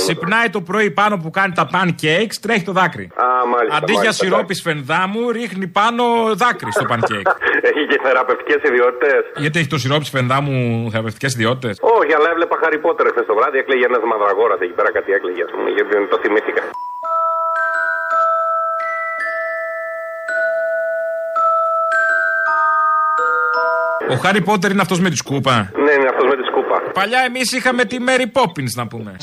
Ξυπνάει το πρωί πάνω που κάνει τα pancakes, τρέχει το δάκρυ. Αντί για σιρόπι σφενδάμου, ρίχνει πάνω δάκρυ στο pancake. Έχει και θεραπευτικές ιδιότητες. Γιατί έχει το σιρόπι σφενδάμου θεραπευτικές ιδιότητες? Όχι, αλλά έβλεπα Χάρι Πότερ χθες το βράδυ, έκλαιγε ένας μαυραγόρας εκεί πέρα, κάτι έκλαιγε, α πούμε, γιατί το θυμήθηκα. Ο Χάρι Πότερ είναι αυτός με τη σκούπα. Ναι, είναι αυτός με τη σκούπα. Παλιά εμείς είχαμε τη Μέρι Πόπινς, να πούμε.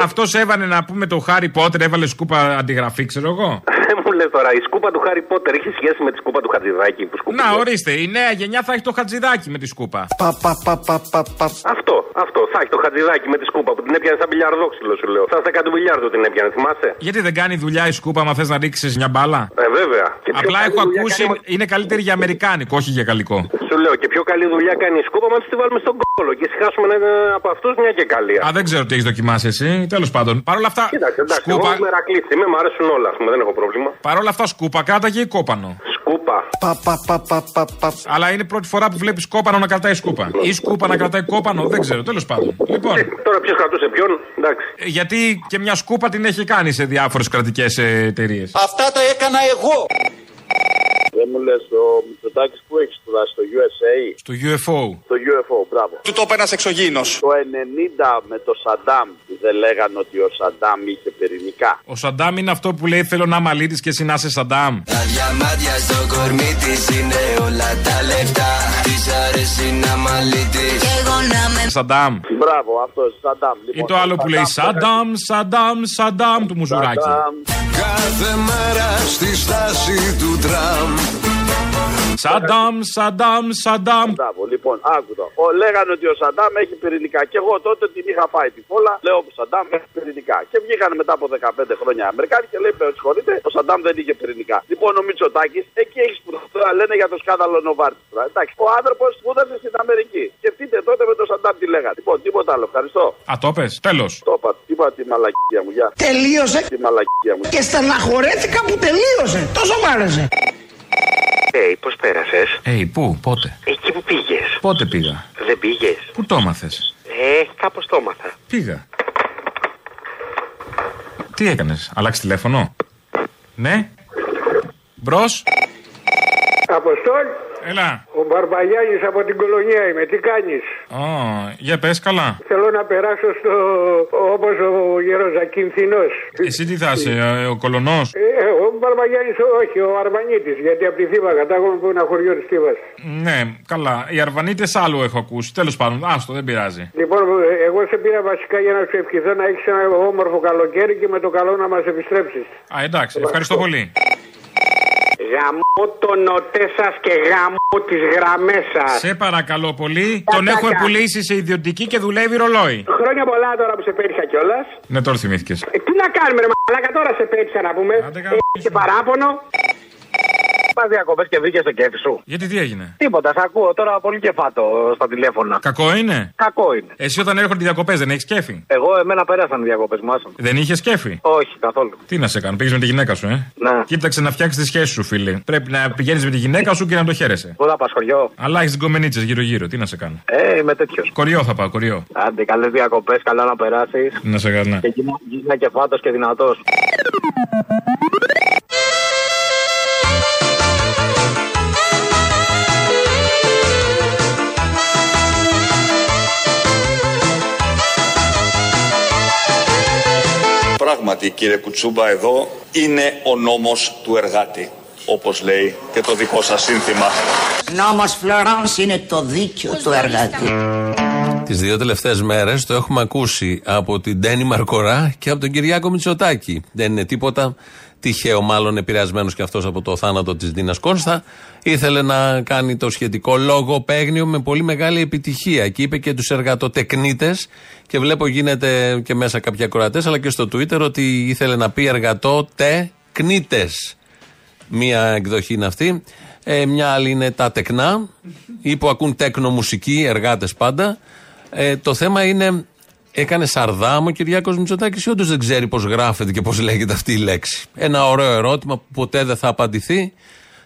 Αυτός έβαλε, να πούμε, το Χάρι Πότερ, έβαλε σκούπα αντιγραφή, ξέρω εγώ. Μου λες τώρα, η σκούπα του Χάρι Πότερ έχει σχέση με τη σκούπα του Χατζηδάκη που σκούπα. Να ορίστε, η νέα γενιά θα έχει το Χατζηδάκη με τη σκούπα. Αυτό, θα έχει το Χατζηδάκη με τη σκούπα που την έπιανε σαν μπιλιαρδόξυλο σου λέω. Σαν 10 του μπιλιάρδου την έπιανε, θυμάσαι. Γιατί δεν κάνει δουλειά η σκούπα, μα θες να ρίξεις μια μπάλα. Βέβαια. Απλά έχω ακούσει κάνει... είναι καλύτερη για αμερικάνικο, όχι για γαλλικό. Σου λέω και πιο καλή δουλειά κάνει η σκούπα, μα τη βάλουμε στον κόλο και συχάσουμε από αυτού μια και καλή. Α, δεν ξέρω τι έχει δοκιμάσει εσύ, τέλος πάντων. Παρ' όλα αυτά. Κοιτάξτε, σκούπα... εγώ μερακλήθη, με μ' αρέσουν όλα, ας πούμε, δεν έχω πρόβλημα. Παρ' όλα αυτά, σκούπα κράταγε ή κόπανο. Σκούπα. Αλλά είναι πρώτη φορά που βλέπεις κόπανο να κρατάει σκούπα. Ή σκούπα να κρατάει κόπανο, δεν ξέρω, τέλος πάντων. Λοιπόν. Τώρα ποιος κρατούσε ποιον, εντάξει. Γιατί και μια σκούπα την έχει κάνει σε διάφορες κρατικές εταιρείες. Αυτά τα έκανα εγώ. Δεν μου λες, ο Μητσοτάκης που έχει σπουδάσει, στο USA? Στο UFO. Στο UFO, μπράβο. Του το είπε ένας εξωγήινος. Το 90 με το Σαντάμ, δεν λέγανε ότι ο Σαντάμ είχε πυρηνικά. Ο Σαντάμ είναι αυτό που λέει θέλω να είμαι αλήτης και εσύ να είσαι Σαντάμ. Τα διαμάντια στο κορμί της είναι όλα τα λεφτά. Της αρέσει να είμαι αλήτης και εγώ να είμαι Σαντάμ. Μπράβο, αυτός Σαντάμ. Λοιπόν, ή το άλλο που λέει Σαντάμ, Σαντάμ, Σαντάμ του Μουζουράκη. Κάθε μέρα στη στάση του τραμ. Σαντάμ, Σαντάμ, Σαντάμ. Μπράβο, λοιπόν, άκουτο. Λέγανε ότι ο Σαντάμ έχει πυρηνικά. Και εγώ τότε την είχα πάει τη φόλα. Λέω ο Σαντάμ έχει πυρηνικά. Και βγήκαν μετά από 15 χρόνια οι Αμερικάνοι και λέει: συγχωρείτε, ο Σαντάμ δεν είχε πυρηνικά. Λοιπόν, ο Μητσοτάκης εκεί έχει σπουδαστεί. Λένε για το σκάνδαλο Novartis. Εντάξει, ο άνθρωπος σπούδασε στην Αμερική. Σκεφτείτε τότε με το Σαντάμ τι λέγανε. Λοιπόν, τίποτα άλλο, ευχαριστώ. Α, το πες, τέλος. Το είπα τη μαλακία μου, γεια. Τελείωσε. Τη μαλακία μου. Και στεναχωρέθηκα που τελείωσε. Τόσο μ' άρεσε. Hey, πώς πέρασες? Hey, πού, πότε? Εκεί που πήγες. Πότε πήγα? Δεν πήγες. Πού το έμαθες? Κάπως το έμαθα. Πήγα. Τι έκανες, αλλάξει τηλέφωνο? Ναι. Μπρος. Αποστόλ. Έλα. Ο Μπαρμπαγιάννης από την Κολονία είμαι, τι κάνεις? Για πες, καλά. Θέλω να περάσω στο... όπως ο Γεροζακυνθινός. Εσύ τι θα είσαι, ο Κολονός? Ο Μπαρμπαγιάννης όχι, ο Αρβανίτης, γιατί από τη Θήβα κατάγομαι που είναι ένα χωριό της Θήβας. Ναι, καλά, οι Αρβανίτες άλλο έχω ακούσει, τέλος πάντων, άστο, δεν πειράζει. Λοιπόν, εγώ σε πήρα βασικά για να σου ευχηθώ να έχεις ένα όμορφο καλοκαίρι και με το καλό να μας επιστρέψεις. Α, εντάξει, ευχαριστώ πολύ. Γαμώ τον νοτέ σας και γαμώ τις γραμμές σας. Σε παρακαλώ πολύ. Τον έχω επουλήσει σε ιδιωτική και δουλεύει ρολόι. Χρόνια πολλά τώρα που σε πέτυχα κιόλας. Ναι, τώρα θυμήθηκες. Τι να κάνουμε ρε μαλάκα, τώρα σε πέτυχα να πούμε. Και παράπονο. Πας διακοπές και βρήκες το κέφι σου. Γιατί τι έγινε? Τίποτα, σ' ακούω τώρα πολύ κεφάτο στα τηλέφωνα. Κακό είναι? Κακό είναι. Εσύ όταν έρχονται οι διακοπές δεν έχεις κέφι? Εγώ, εμένα πέρασαν οι διακοπές μου, άσε. Δεν είχες κέφι? Όχι, καθόλου. Τι να σε κάνω, πήγες με τη γυναίκα σου, Ναι. Κοίταξε να φτιάξεις τη σχέση σου, φίλε. Πρέπει να πηγαίνεις με τη γυναίκα σου και να το χαίρεσαι. Πού θα πας, χωριό? Αλλά έχεις γκομενίτσες γύρω-γύρω, τι να σε κάνω. Είμαι τέτοιο. Κοριό θα πάω, κοριό. Άντε, καλές διακοπές, καλά να περάσεις. Να σε κάνω. Και γίνα κεφάτος και δυνατός. Πράγματι, κύριε Κουτσούμπα, εδώ είναι ο νόμος του εργάτη, όπως λέει και το δικό σας σύνθημα. Νόμος Φλωράνς είναι το δίκαιο του εργάτη. Τις δύο τελευταίες μέρες το έχουμε ακούσει από την Ντένη Μαρκορά και από τον Κυριάκο Μητσοτάκη. Δεν είναι τίποτα τυχαίο, μάλλον επηρεασμένος και αυτός από το θάνατο της Δίνας Κόνστα. Ήθελε να κάνει το σχετικό λόγο παίγνιο με πολύ μεγάλη επιτυχία και είπε και τους εργατοτεκνίτες και βλέπω γίνεται και μέσα κάποιοι ακροατές αλλά και στο Twitter ότι ήθελε να πει εργατοτεκνίτες. Μία εκδοχή είναι αυτή, μια άλλη είναι τα τεκνά ή που ακούν τέκνο μουσική, εργάτες πάντα. Το θέμα είναι... Έκανε σαρδάμο ο Κυριάκος Μητσοτάκης ή όντως δεν ξέρει πώς γράφεται και πώς λέγεται αυτή η λέξη? Ένα ωραίο ερώτημα που ποτέ δεν θα απαντηθεί,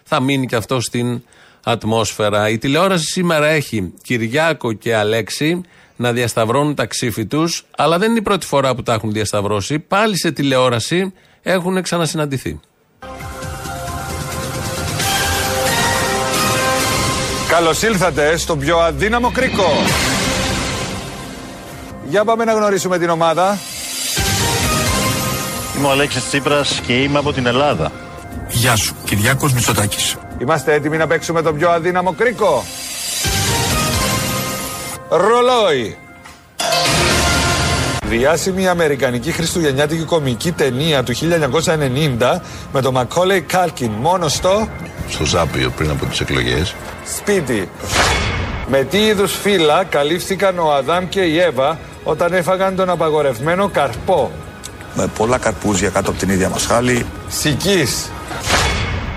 θα μείνει και αυτό στην ατμόσφαιρα. Η τηλεόραση σήμερα έχει Κυριάκο και Αλέξη να διασταυρώνουν τα ξύφη τους, αλλά δεν είναι η πρώτη φορά που τα έχουν διασταυρώσει. Πάλι σε τηλεόραση έχουν ξανασυναντηθεί. Καλώς ήλθατε στο πιο αδύναμο κρίκο. Για πάμε να γνωρίσουμε την ομάδα. Είμαι ο Αλέξης Τσίπρας και είμαι από την Ελλάδα. Γεια σου, Κυριάκος Μητσοτάκης. Είμαστε έτοιμοι να παίξουμε τον πιο αδύναμο κρίκο. Ρολόι. διάσημη αμερικανική χριστουγεννιάτικη κομική ταινία του 1990 με τον Μακόλεϊ Κάλκιν μόνο στο Ζάπιο πριν από τις εκλογές. Σπίτι. Με τι είδους φύλλα καλύφθηκαν ο Αδάμ και η Εύα όταν έφαγαν τον απαγορευμένο καρπό? Με πολλά καρπούζια κάτω από την ίδια μας χάλη. Σικής.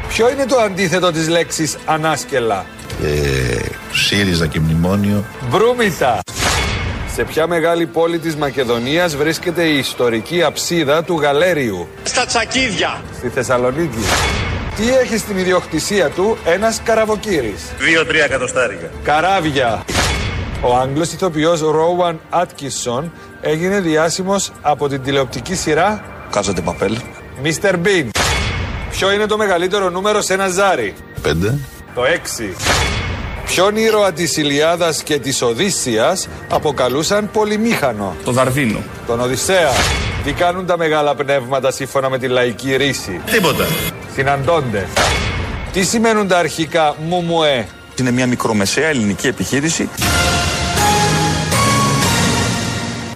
Ποιο είναι το αντίθετο της λέξης ανάσκελα? ΣΥΡΙΖΑ και μνημόνιο. Μπρούμητα. Σε ποια μεγάλη πόλη της Μακεδονίας βρίσκεται η ιστορική αψίδα του Γαλέριου? Στα Τσακίδια. Στη Θεσσαλονίκη. Τι έχει στην ιδιοκτησία του ένας καραβοκύρης? 2-3 εκατοστάρικα. Καράβια. Ο Άγγλος ηθοποιός Ρόουαν Άτκινσον έγινε διάσημος από την τηλεοπτική σειρά Κάζα ντε Παπέλ. Μίστερ Μπιν. Ποιο είναι το μεγαλύτερο νούμερο σε ένα ζάρι? 5. Το 6. Ποιον ήρωα της Ιλιάδας και της Οδύσσιας αποκαλούσαν πολυμήχανο? Το Δαρδίνο. Τον Οδυσσέα. Τι κάνουν τα μεγάλα πνεύματα σύμφωνα με τη λαϊκή ρίση? Τίποτα. Συναντώνται. Τι σημαίνουν τα αρχικά ΜΟΜΟΕ? Είναι μια μικρομεσαία ελληνική επιχείρηση.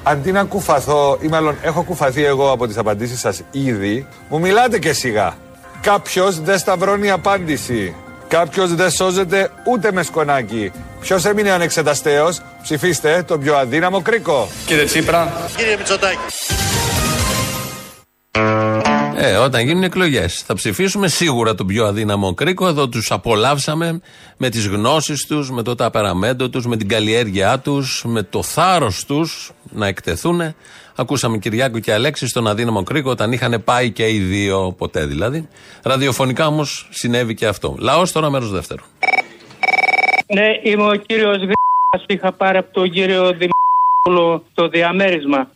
Αντί να κουφαθώ, ή μάλλον έχω κουφαθεί εγώ από τις απαντήσεις σας ήδη, μου μιλάτε και σιγά. Κάποιος δεν σταυρώνει απάντηση. Κάποιος δεν σώζεται ούτε με σκονάκι. Ποιος έμεινε ανεξεταστέος? Ψηφίστε τον πιο αδύναμο κρίκο. Κύριε Τσίπρα. Κύριε Μητσοτάκη. Όταν γίνουν εκλογές θα ψηφίσουμε σίγουρα τον πιο αδύναμο κρίκο. Εδώ τους απολαύσαμε με τις γνώσεις τους, με το ταπεραμέντο τους, με την καλλιέργειά τους, με το θάρρος τους να εκτεθούν. Ακούσαμε Κυριάκο και Αλέξη στον αδύναμο κρίκο όταν είχαν πάει και οι δύο, ποτέ δηλαδή. Ραδιοφωνικά όμως συνέβη και αυτό. Λαός τώρα, μέρος δεύτερο. Ναι, είμαι ο κύριος Γρήγορας. Είχα πάρει από τον κύριο Δημήτρη το διαμέρισμα.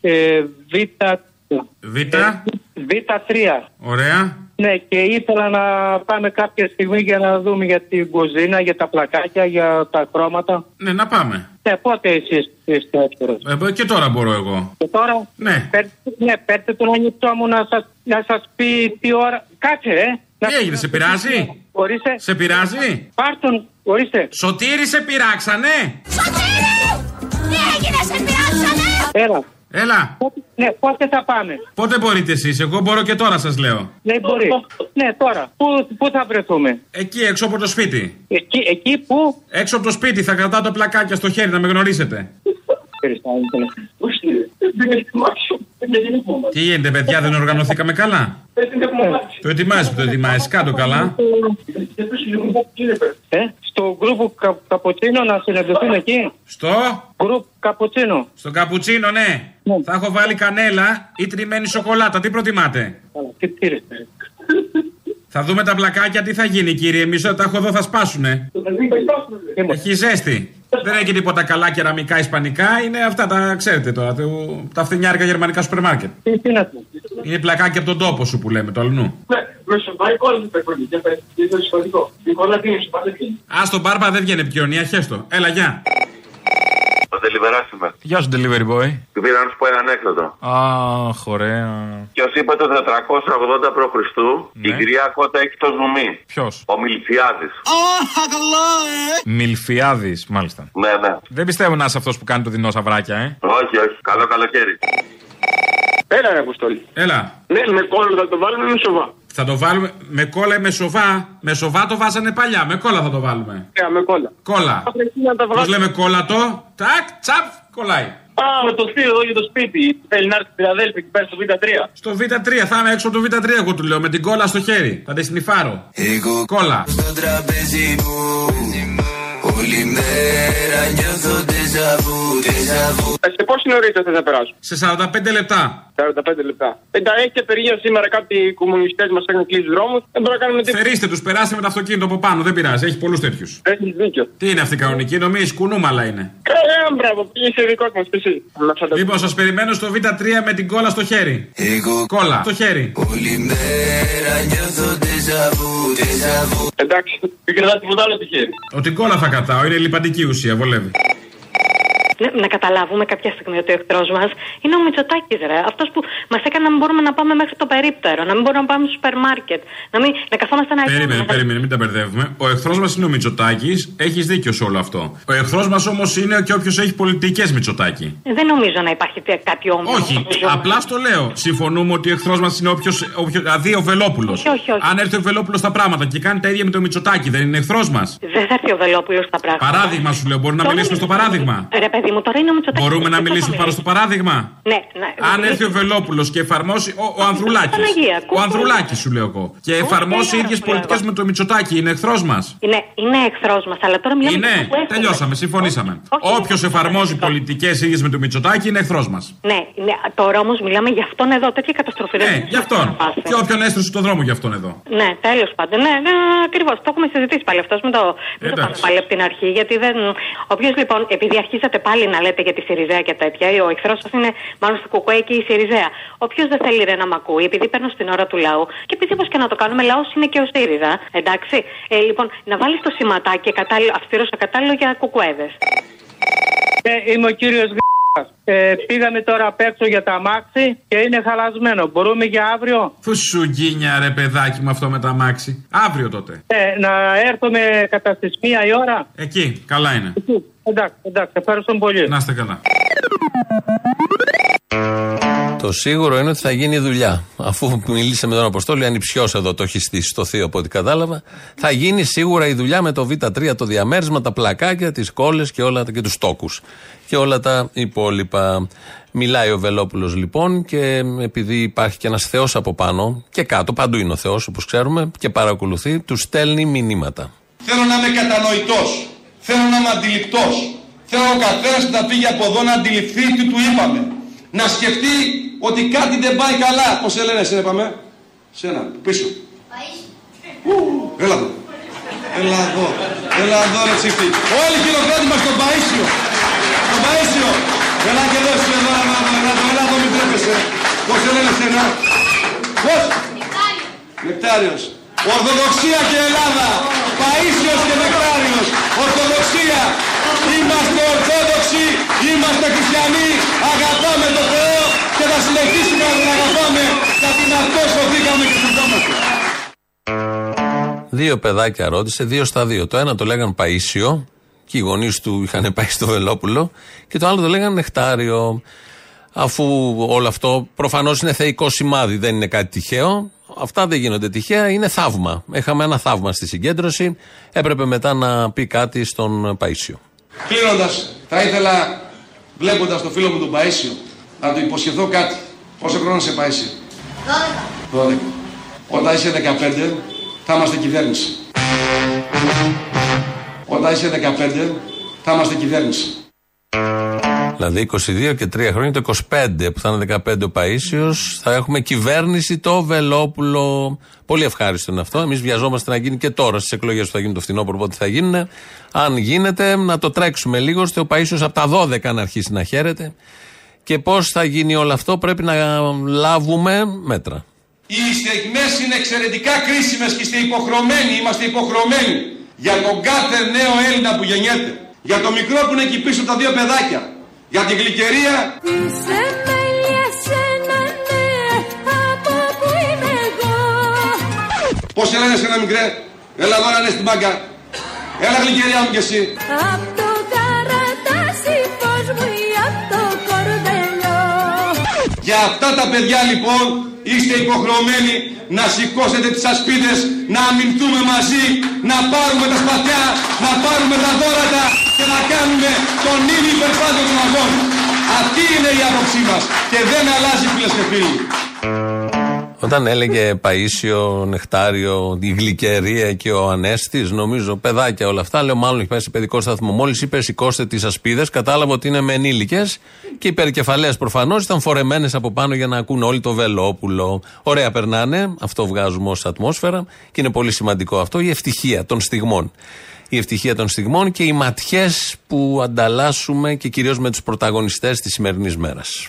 Β3. Ωραία. Ναι, και ήθελα να πάμε κάποια στιγμή για να δούμε για την κουζίνα, για τα πλακάκια, για τα χρώματα. Ναι, να πάμε. Ναι, πότε εσείς είστε εύκολος? Και τώρα μπορώ εγώ. Και τώρα? Ναι. Παίρτε τον ανοιχτό μου να σας πει τι ώρα. Κάτσε, τι έγινε, σε πειράζει? Ορίστε. Σε πειράζει? Πάρτον, ορίστε. Σωτήρι, σε πειράξανε? Σωτήρι! Τι έγινε, σε πειράξανε? Έλα. Ναι, πότε θα πάμε? Πότε μπορείτε εσείς? Εγώ μπορώ και τώρα σας λέω. Ναι, μπορεί. Ναι, τώρα. Πού θα βρεθούμε? Εκεί, έξω από το σπίτι. Εκεί πού? Έξω από το σπίτι, θα κρατάω το πλακάκι στο χέρι να με γνωρίσετε. Τι γίνεται, παιδιά, δεν οργανωθήκαμε καλά? Το ετοιμάζεις, κάτω καλά. Στο γκρουπ Καπουτσίνο να συναντηθούμε εκεί. Στο γκρουπ Καπουτσίνο. Στο Καπουτσίνο, ναι. Θα έχω βάλει κανέλα ή τριμμένη σοκολάτα. Τι προτιμάτε? Θα δούμε τα πλακάκια τι θα γίνει, κύριε. Εμείς όταν τα έχω εδώ θα σπάσουνε. Έχει ζέστη. Δεν έχει τίποτα καλά κεραμικά ισπανικά. Είναι αυτά τα ξέρετε τώρα. Τα φθηνιάρικα γερμανικά σούπερ μάρκετ. Είναι πλακάκια από τον τόπο σου που λέμε, το αλλού. Α, στον μπάρπα δεν βγαίνει επικοινωνία, χέστο. Έλα, γεια. Το delivery με. Γεια σου, delivery boy. Του πήρα να σου πω ένα ανέκδοτο. Αχ, ωραία. Ποιο είπε το 480 π.Χ. η κυρία Κότα έχει το ζουμί? Ποιο? Ο Μιλτιάδης. Μιλτιάδης, μάλιστα. Ναι. Δεν πιστεύω να είσαι αυτός που κάνει το δεινό σαβράκια, Όχι. Καλό καλοκαίρι. Έλα, ρε Αποστόλη. Έλα. Ναι, με κόλλα θα το βάλουμε με σοβά. Θα το βάλουμε με κόλλα ή με σοβά? Με σοβά το βάζανε παλιά. Με κόλλα θα το βάλουμε. Ναι, με κόλλα. Κόλλα. Πώς λέμε κόλλα το? Τακ, τσαπ, κολλάει. Πάμε το θείο εδώ για το σπίτι. Θέλει να έρθει στην Αδέλφη και πέρα στο Β3. Στο Β3, θα είμαι έξω από το Β3, εγώ του λέω. Με την κόλλα στο χέρι. Θα τη σνιφάρω. Εγώ κόλλα. Στο τραπέζι μου. Όλη μέρα νιώθω τεζαβού. Σε πόση νωρίτερα θες να περάσω? Σε 45 λεπτά. 45 λεπτά. Έχει και απεργία σήμερα. Κάποιοι κομμουνιστές μας έχουν κλείσει δρόμους. Δεν μπορούμε να κάνουμε τίποτα. Θερίστε τους, περάστε με το αυτοκίνητο από πάνω. Δεν πειράζει, έχει πολλούς τέτοιους. Έχεις δίκιο. Τι είναι αυτή η κανονική νομή, σκουνούμαλα είναι. Καλά, μπράβο, είσαι δικός μας και εσύ. Λοιπόν, σας περιμένω στο Β3 με την κόλλα στο χέρι. Εγώ κόλλα στο χέρι. Όλη μέρα νιώθω τεζαβού. Εντάξει, μην κρατάς τίποτα άλλο το χέρι. Ότι κόλλα θα κρατάω, είναι λιπαντική ουσία, βολεύει. να καταλάβουμε κάποια στιγμή ότι ο εχθρός μας είναι ο Μητσοτάκης, ρε. Αυτός που μας έκανε να μην μπορούμε να πάμε μέχρι το περίπτερο, να μην μπορούμε να πάμε στο σούπερ μάρκετ, να καθόμαστε να εξηγήσουμε. Περίμενε, μην τα μπερδεύουμε. Ο εχθρός μας είναι ο Μητσοτάκης, έχεις δίκιο σε όλο αυτό. Ο εχθρός μας όμως είναι και όποιος έχει πολιτικές Μητσοτάκη. Δεν νομίζω να υπάρχει κάτι όμορφο. Όχι, απλά στο λέω. Συμφωνούμε ότι ο εχθρός μας είναι όποιος. Δηλαδή ο Βελόπουλος. Αν έρθει ο Βελόπουλος στα πράγματα και κάνει τα ίδια με το Μητσοτάκη, δεν είναι εχθρός μας. Δεν θα έρθει ο Βελόπουλος στα πράγματα. Παράδειγμα σου λέω, μπορούμε να μιλήσουμε στο παράδειγμα. Ρε παιδί μου, τώρα είναι ο Μητσοτάκης. Μπορούμε να μιλήσουμε πάνω στο παράδειγμα. Αν έρθει ο Βελόπουλος και εφαρμόσει. Ο Ανδρουλάκης. Ο Ανδρουλάκης σου λέω εγώ. Και εφαρμόσει ίδιες πολιτικές με το Μητσοτάκη, είναι εχθρός μας. Είναι εχθρός μας, αλλά τώρα μιλάμε. Ναι, τελειώσαμε, συμφωνήσαμε. Όποιος εφαρμόζει πολιτικές ίδιες με το Μητσοτάκη είναι εχθρός μας. Ναι, τώρα όμως μιλάμε για αυτόν εδώ, τέτοια καταστροφή. Ναι, για αυτόν. Και όποιον έστρωσε τον δρόμο για αυτόν εδώ. Ναι, τέλος πάντων. Ναι, ακριβώς. Το έχουμε συζητήσει πάλι. Αυτό μην το πάμε πάλι από την αρχή. Γιατί δεν. Όποιος λοιπόν, επειδή αρχίσατε πάλι να λέτε για τη ΣΥΡΙΖΑ και τέτοια, ο εχθρός σας είναι μάλλον στο κουκουέ και η ΣΥΡΙΖΑ. Όποιος δεν θέλει να μ' ακούει, επειδή παίρνω στην ώρα του λαού και επειδή όπως και να το κάνουμε, λαός είναι και ο ΣΥΡΙΖΑ. Εντάξει. Λοιπόν, να βάλει το σηματάκι αυστηρό στο κατάλληλο για κουκουέδες. Είμαι ο κύριος πήγαμε τώρα απ' έξω για τα αμάξι και είναι χαλασμένο. Μπορούμε για αύριο. Φουσου γκίνια ρε παιδάκι μου αυτό με τα αμάξι. Αύριο τότε. Να έρθουμε κατά στις 1 η ώρα. Εκεί, καλά είναι. Εκεί. Εντάξει, ευχαριστώ πολύ. Να είστε καλά. Το σίγουρο είναι ότι θα γίνει δουλειά. Αφού μιλήσε με τον Αποστόλη, αν υψιός εδώ το έχει στήσει στο θείο από ό,τι κατάλαβα, θα γίνει σίγουρα η δουλειά με το Β3, το διαμέρισμα, τα πλακάκια, τις κόλλες και τους τόκους και όλα τα υπόλοιπα. Μιλάει ο Βελόπουλος λοιπόν και επειδή υπάρχει και ένας θεός από πάνω και κάτω, παντού είναι ο θεός όπως ξέρουμε και παρακολουθεί, του στέλνει μηνύματα. Θέλω να είμαι κατανοητός, θέλω να είμαι αντιληπτός, θέλω ο καθένας να φύγει από εδώ να αντιληφθεί τι του είπαμε. Να σκεφτεί ότι κάτι δεν πάει καλά. Πώς σε λένε εσένα πάμε. Σένα, πίσω. Παΐσιο. Έλα εδώ. Έλα εδώ ρε τσιφτή. Όλοι χειροκρότημα στον Παΐσιο. Στον Παΐσιο. Έλα και εδώ εσύ εδώ. Έλα εδώ μην τρέπεσαι. Πώς σε λένε εσένα. Πώς. Νεκτάριος. Ορθοδοξία και Ελλάδα. Παΐσιος και Νεκτάριος. Ορθοδοξία. Είμαστε ορθόδοξοι, είμαστε χριστιανοί, αγαπάμε τον Θεό και θα συνεχίσουμε να τον αγαπάμε, γιατί με αυτό σωθήκαμε και συνδόμαστε. Δύο παιδάκια ρώτησε, 2 στα 2. Το ένα το λέγαν Παΐσιο και οι γονείς του είχαν πάει στο Βελόπουλο και το άλλο το λέγαν Νεκτάριο. Αφού όλο αυτό προφανώς είναι θεϊκό σημάδι, δεν είναι κάτι τυχαίο. Αυτά δεν γίνονται τυχαία, είναι θαύμα. Έχαμε ένα θαύμα στη συγκέντρωση, έπρεπε μετά να πει κάτι στον Παΐσιο. Κλείνοντας, θα ήθελα, βλέποντας το φίλο μου τον Παΐσιο, να του υποσχεθώ κάτι. Πόσο χρόνο είσαι, Παΐσιο? 12. Όταν είσαι 15, θα είμαστε κυβέρνηση. Όταν είσαι 15, θα είμαστε κυβέρνηση. Δηλαδή 22 και 3 χρόνια, το 25 που θα είναι 15 ο Παΐσιος, θα έχουμε κυβέρνηση το Βελόπουλο. Πολύ ευχάριστο είναι αυτό. Εμείς βιαζόμαστε να γίνει και τώρα στις εκλογές που θα γίνουν το φθινόπωρο, πότε θα γίνουν. Αν γίνεται, να το τρέξουμε λίγο, ώστε ο Παΐσιος από τα 12 να αρχίσει να χαίρεται. Και πώς θα γίνει όλο αυτό, πρέπει να λάβουμε μέτρα. Οι στιγμές είναι εξαιρετικά κρίσιμες και είμαστε υποχρεωμένοι για τον κάθε νέο Έλληνα που γεννιέται. Για το μικρό που είναι εκεί πίσω, τα δύο παιδάκια. Για την γλυκερία. Πώς σε λένε εσένα μικρέ? Έλα εδώ να είναι στην μπάγκα. Έλα γλυκερία μου κι εσύ. Απ' το καρατάσι φως μου ή απ' το κορδελιό. Για αυτά τα παιδιά λοιπόν είστε υποχρεωμένοι να σηκώσετε τις ασπίδες, να αμυνθούμε μαζί, να πάρουμε τα σπαθιά, να πάρουμε τα δόρατα και να κάνουμε τον ίδιο υπερπάντιο των αγών. Αυτή είναι η άποψή μας και δεν αλλάζει, φίλες και φίλοι. Όταν έλεγε Παΐσιο, Νεκτάριο, η Γλυκερία και ο Ανέστης, νομίζω παιδάκια όλα αυτά, λέω μάλλον έχει πάει σε παιδικό σταθμό. Μόλις είπε σηκώστε τις ασπίδες, κατάλαβα ότι είναι με ενήλικες και υπερκεφαλαίες προφανώς, ήταν φορεμένες από πάνω για να ακούν όλοι το Βελόπουλο. Ωραία περνάνε, αυτό βγάζουμε ως ατμόσφαιρα και είναι πολύ σημαντικό αυτό, η ευτυχία των στιγμών. Η ευτυχία των στιγμών και οι ματιές που ανταλλάσσουμε και κυρίως με τους πρωταγωνιστές της σημερινής μέρας.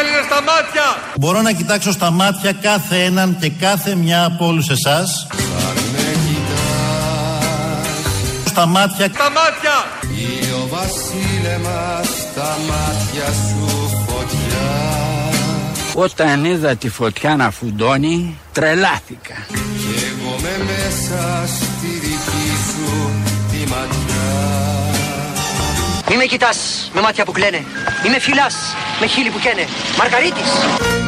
Έλληνες στα μάτια. Μπορώ να κοιτάξω στα μάτια κάθε έναν και κάθε μια από όλους εσάς. Στα μάτια. Στα μάτια. Ήλιο βασίλεμα, στα μάτια σου φωτιά. Όταν είδα τη φωτιά να φουντώνει, τρελάθηκα. Κι εγώ με μέσα στη δική σου τη ματιά. Μη με κοιτάς με μάτια που κλαίνε, μη με φυλάς με χείλη που καίνε. Μαργαρίτης.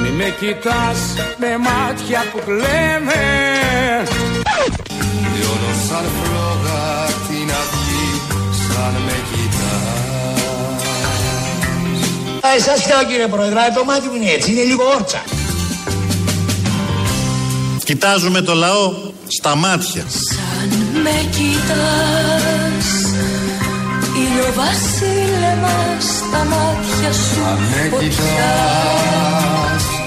Μη με κοιτάς με μάτια που κλαίνε. Λιώνω σαν φλόγα την αυγή, σαν με κοιτάς. Εσάς κοιτάω κύριε Πρόεδρε, το μάτι μου είναι έτσι, είναι λίγο όρτσα. Κοιτάζουμε το λαό στα μάτια. Σαν με κοιτάς. Ήλιο βασίλεμα στα μάτια σου φωτιά.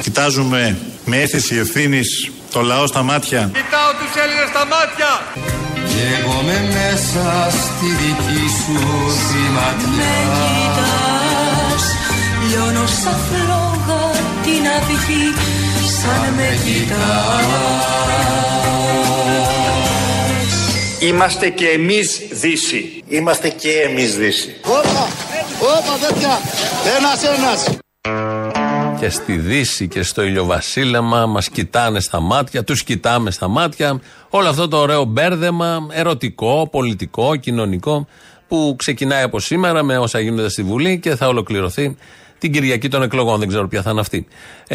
Κοιτάζουμε με αίσθηση ευθύνης το λαό στα μάτια. Κοιτάω τους Έλληνες στα μάτια. Κι εγώ με μέσα στη δική σου τη ματιά. Με κοιτάς, λιώνω σαν φλόγα την αυγή, σαν με κοιτάς. Είμαστε και εμείς Δύση. Είμαστε και εμείς Δύση. Όπα, όπα παιδιά, ένας. Και στη Δύση και στο ηλιοβασίλεμα μας κοιτάνε στα μάτια, τους κοιτάμε στα μάτια. Όλο αυτό το ωραίο μπέρδεμα, ερωτικό, πολιτικό, κοινωνικό, που ξεκινάει από σήμερα με όσα γίνονται στη Βουλή και θα ολοκληρωθεί την Κυριακή των εκλογών, δεν ξέρω ποια θα είναι αυτή.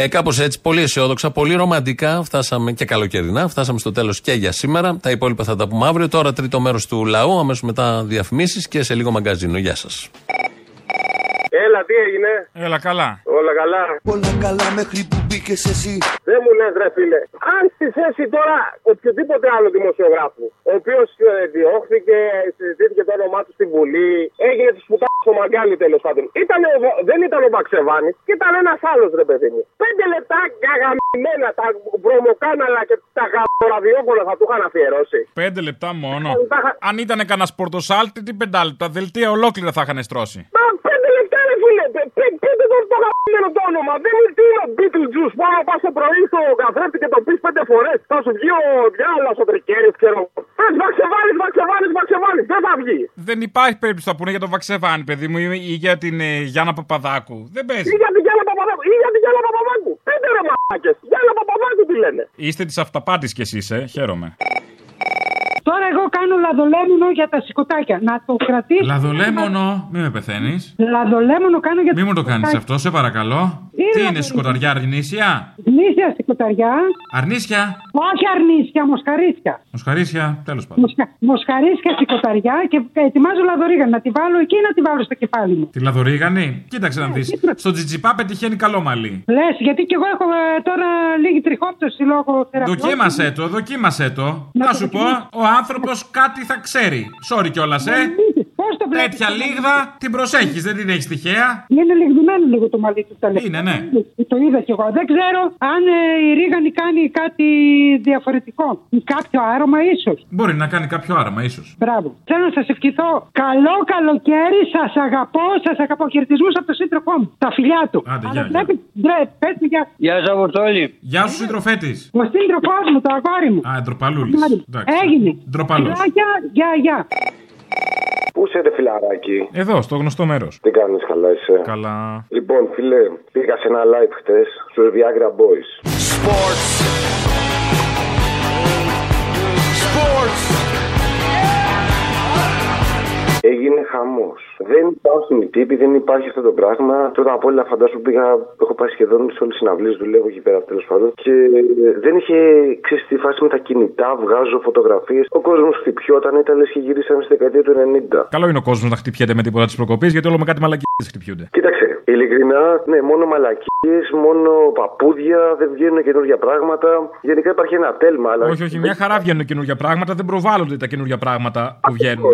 Κάπως έτσι, πολύ αισιόδοξα, πολύ ρομαντικά, φτάσαμε και καλοκαιρινά, φτάσαμε στο τέλος και για σήμερα. Τα υπόλοιπα θα τα πούμε αύριο. Τώρα τρίτο μέρος του λαού, αμέσως μετά διαφημίσεις και σε λίγο μαγκαζίνο. Γεια σας. Έλα, τι έγινε? Έλα, καλά. Όλα καλά. Όλα καλά μέχρι που μπήκες εσύ. Δεν μου λες ρε φίλε. Αν στη θέση τώρα οποιοδήποτε άλλο δημοσιογράφου, ο οποίος διώχθηκε, συζητήθηκε το όνομά του στην Βουλή, έγινε τη πουτά στο μαγκάλι τέλος πάντων. Δεν ήταν ο Μπαξεβάνης, ήταν ένας άλλος ρε παιδί μου. 5 λεπτά καγαμμένα τα βρωμοκάναλα και τα γαμοραδιόφωνα θα του είχαν αφιερώσει. 5 λεπτά μόνο. Αν ήταν κανένα πορτοσάλτη, τι 5 λεπτά. Δελτία ολόκληρα θα είχαν στρώσει. Πείτε το γαμμένο το όνομα. Δεν είναι τι είναι ο Beetlejuice. Πάω να πα το πρωί στο καθρέφτη και το πει 5 φορές. Θα σου βγει ο διάλογο ο Τρικέρι, ξέρω. Πε Βαξεβάνη, Βαξεβάνη, Βαξεβάνη. Δεν θα βγει. Δεν υπάρχει περίπτωση να πούνε για τον Βαξεβάνη, παιδί μου, ή για την Γιάννα Παπαδάκου. Δεν παίζει. Ή για την Γιάννα Παπαδάκου. Ή για την Γιάννα Παπαδάκου. Πέντε ρε μαλάκες. Γιάννα Παπαδάκου τι λένε. Είστε τη αυταπάτη κι εσεί, χαίρομαι. Τώρα εγώ κάνω λαδολέμονο για τα σηκωτάκια. Να το κρατήσω. Λαδολέμονο, μην με πεθαίνεις. Λαδολέμονο κάνω για τα σηκωτάκια. Μην μου το κάνεις αυτό, σε παρακαλώ. Τι είναι σηκωταριά, αρνήσια? Αρνήσια σηκωταριά. Αρνήσια. Όχι αρνήσια, μοσχαρίσια. Μοσχαρίσια, τέλος πάντων. Μοσχαρίσια σηκωταριά και ετοιμάζω λαδορίγανη. Να τη βάλω εκεί ή να τη βάλω στο κεφάλι μου? Τη λαδορίγανη, κοίταξε να δεις. Στο τζιτζιπά πετυχαίνει καλό μαλλί. Λες, γιατί κι εγώ έχω τώρα λίγη τριχόπτωση λόγω θεραπείας. Δοκίμασέ το, δοκίμασέ το. Να σου πω, ο άνθρωπος κάτι θα ξέρει. Sorry κιόλας, τέτοια λίγδα την προσέχεις, δεν την έχεις τυχαία. Είναι λιγδυμένο λίγο το μαλλί του, τα λέει. Είναι, ναι. Το είδα κι εγώ. Δεν ξέρω αν η ρίγανη κάνει κάτι διαφορετικό. Κάποιο άρωμα, ίσως. Μπορεί να κάνει κάποιο άρωμα, ίσως. Μπράβο. Θέλω να σας ευχηθώ. Καλό καλοκαίρι, σας αγαπώ, σας αγαπώ. Χαιρετισμούς από το σύντροφό μου. Τα φιλιά του. Άντε, γεια. Γεια σας, Αποστόλη. Γεια σου, σύντροφέ της. Ο σύντροφός μου, το αγόρι μου. Α, ντροπαλούλης. Έγινε. Ντροπαλός. Γεια, γεια. Πού είσαι, ρε φιλαράκι? Εδώ, στο γνωστό μέρος. Τι κάνεις, καλά είσαι? Καλά. Λοιπόν, φίλε, πήγα σε ένα live χτες στους Viagra Boys. Sports. Sports. Yeah. Έγινε χαμός. Δεν υπάρχουν οι τύποι, δεν υπάρχει αυτό το πράγμα. Πρώτα απ' όλα, φαντάζομαι πήγα. Έχω πάει σχεδόν σε όλες τις συναυλίες, δουλεύω εκεί πέρα τέλος πάντων. Και δεν είχε ξέρει τη φάση με τα κινητά, βγάζω φωτογραφίες. Ο κόσμος χτυπιόταν, ήταν λες και γυρίσαμε στη δεκαετία του 90. Καλό είναι ο κόσμος να χτυπιέται με τίποτα της προκοπής, γιατί όλο με κάτι μαλακίες χτυπιούνται. Κοίταξε, ειλικρινά, ναι, μόνο μαλακίες, μόνο παπούδια, δεν βγαίνουν καινούργια πράγματα. Γενικά υπάρχει ένα τέλμα, αλλά. Όχι, όχι, μια χαρά βγαίνουν καινούργια πράγματα, δεν προβάλλονται τα καινούργια πράγματα που βγαίνουν.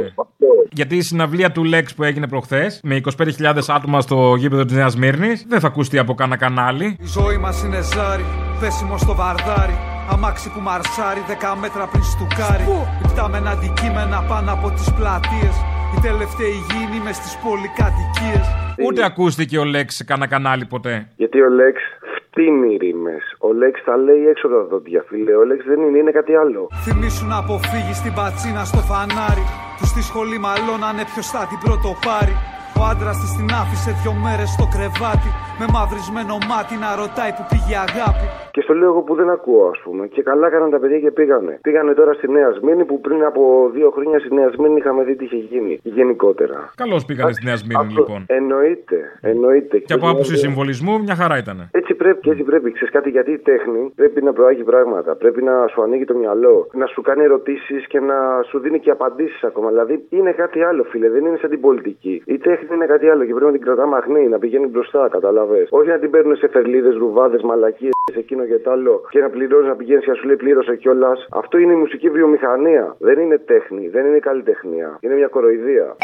Γιατί η συναυλία του Lex που έγινε προχθές με 25.000 άτομα στο γήπεδο της Νέας Μύρνης δεν θα ακουστεί από κανένα κανάλι. Η ζωή μας είναι ζάρι, πέσιμο στο βαρδάρι. Αμάξι που μαρσάρι, 10 μέτρα πριν στουκάρι. Υπτάμενα αντικείμενα πάνω από τις πλατείες. Οι τελευταίοι γίνοι μες στις πολυκατοικίες. Ούτε ακούστηκε ο Lex σε κανένα κανάλι ποτέ. Γιατί ο Lex φτύνει ρήμες. Ο Lex τα λέει έξω από τα δόντια, φίλε. Ο Lex δεν είναι, είναι κάτι άλλο. Θυμήσου να αποφύγεις την πατσίνα στο φανάρι. Που στη σχολή μαλώνανε ποιος θα την πρώτο πάρει. Ο άντρας της την άφησε 2 μέρες στο κρεβάτι. Με μαυρισμένο μάτι να ρωτάει που πήγε αγάπη. Και στο λέω εγώ που δεν ακούω, ας πούμε. Και καλά έκαναν τα παιδιά και πήγανε. Πήγανε τώρα στη Νέα Σμύρνη που πριν από 2 χρόνια στη Νέα Σμύρνη είχαμε δει τι είχε γίνει. Γενικότερα. Καλώς πήγανε στη Νέα Σμύρνη λοιπόν. Εννοείται. Και από άποψη συμβολισμού μια χαρά ήτανε. Έτσι πρέπει και έτσι πρέπει. Ξέρεις κάτι, γιατί η τέχνη πρέπει να προάγει πράγματα. Πρέπει να σου ανοίγει το μυαλό, να σου κάνει ερωτήσεις και να σου δίνει και απαντήσεις ακόμα. Δηλαδή είναι κάτι άλλο, φίλε. Δεν είναι σαν την πολιτική. Η τέχνη είναι κάτι άλλο και πρέπει να την κρατάμε αχνή, να πηγαίνει μπροστά, καταλαβες. Όχι να την παίρνουν σε φερλίδες, ρουβάδες, μαλακίες, εκείνο και τ' άλλο και να πληρώνεις, να πηγαίνεις και να σου λέει πλήρωσε κιόλας. Αυτό είναι η μουσική βιομηχανία. Δεν είναι τέχνη, δεν είναι καλλιτεχνία. Είναι μια κοροϊδία.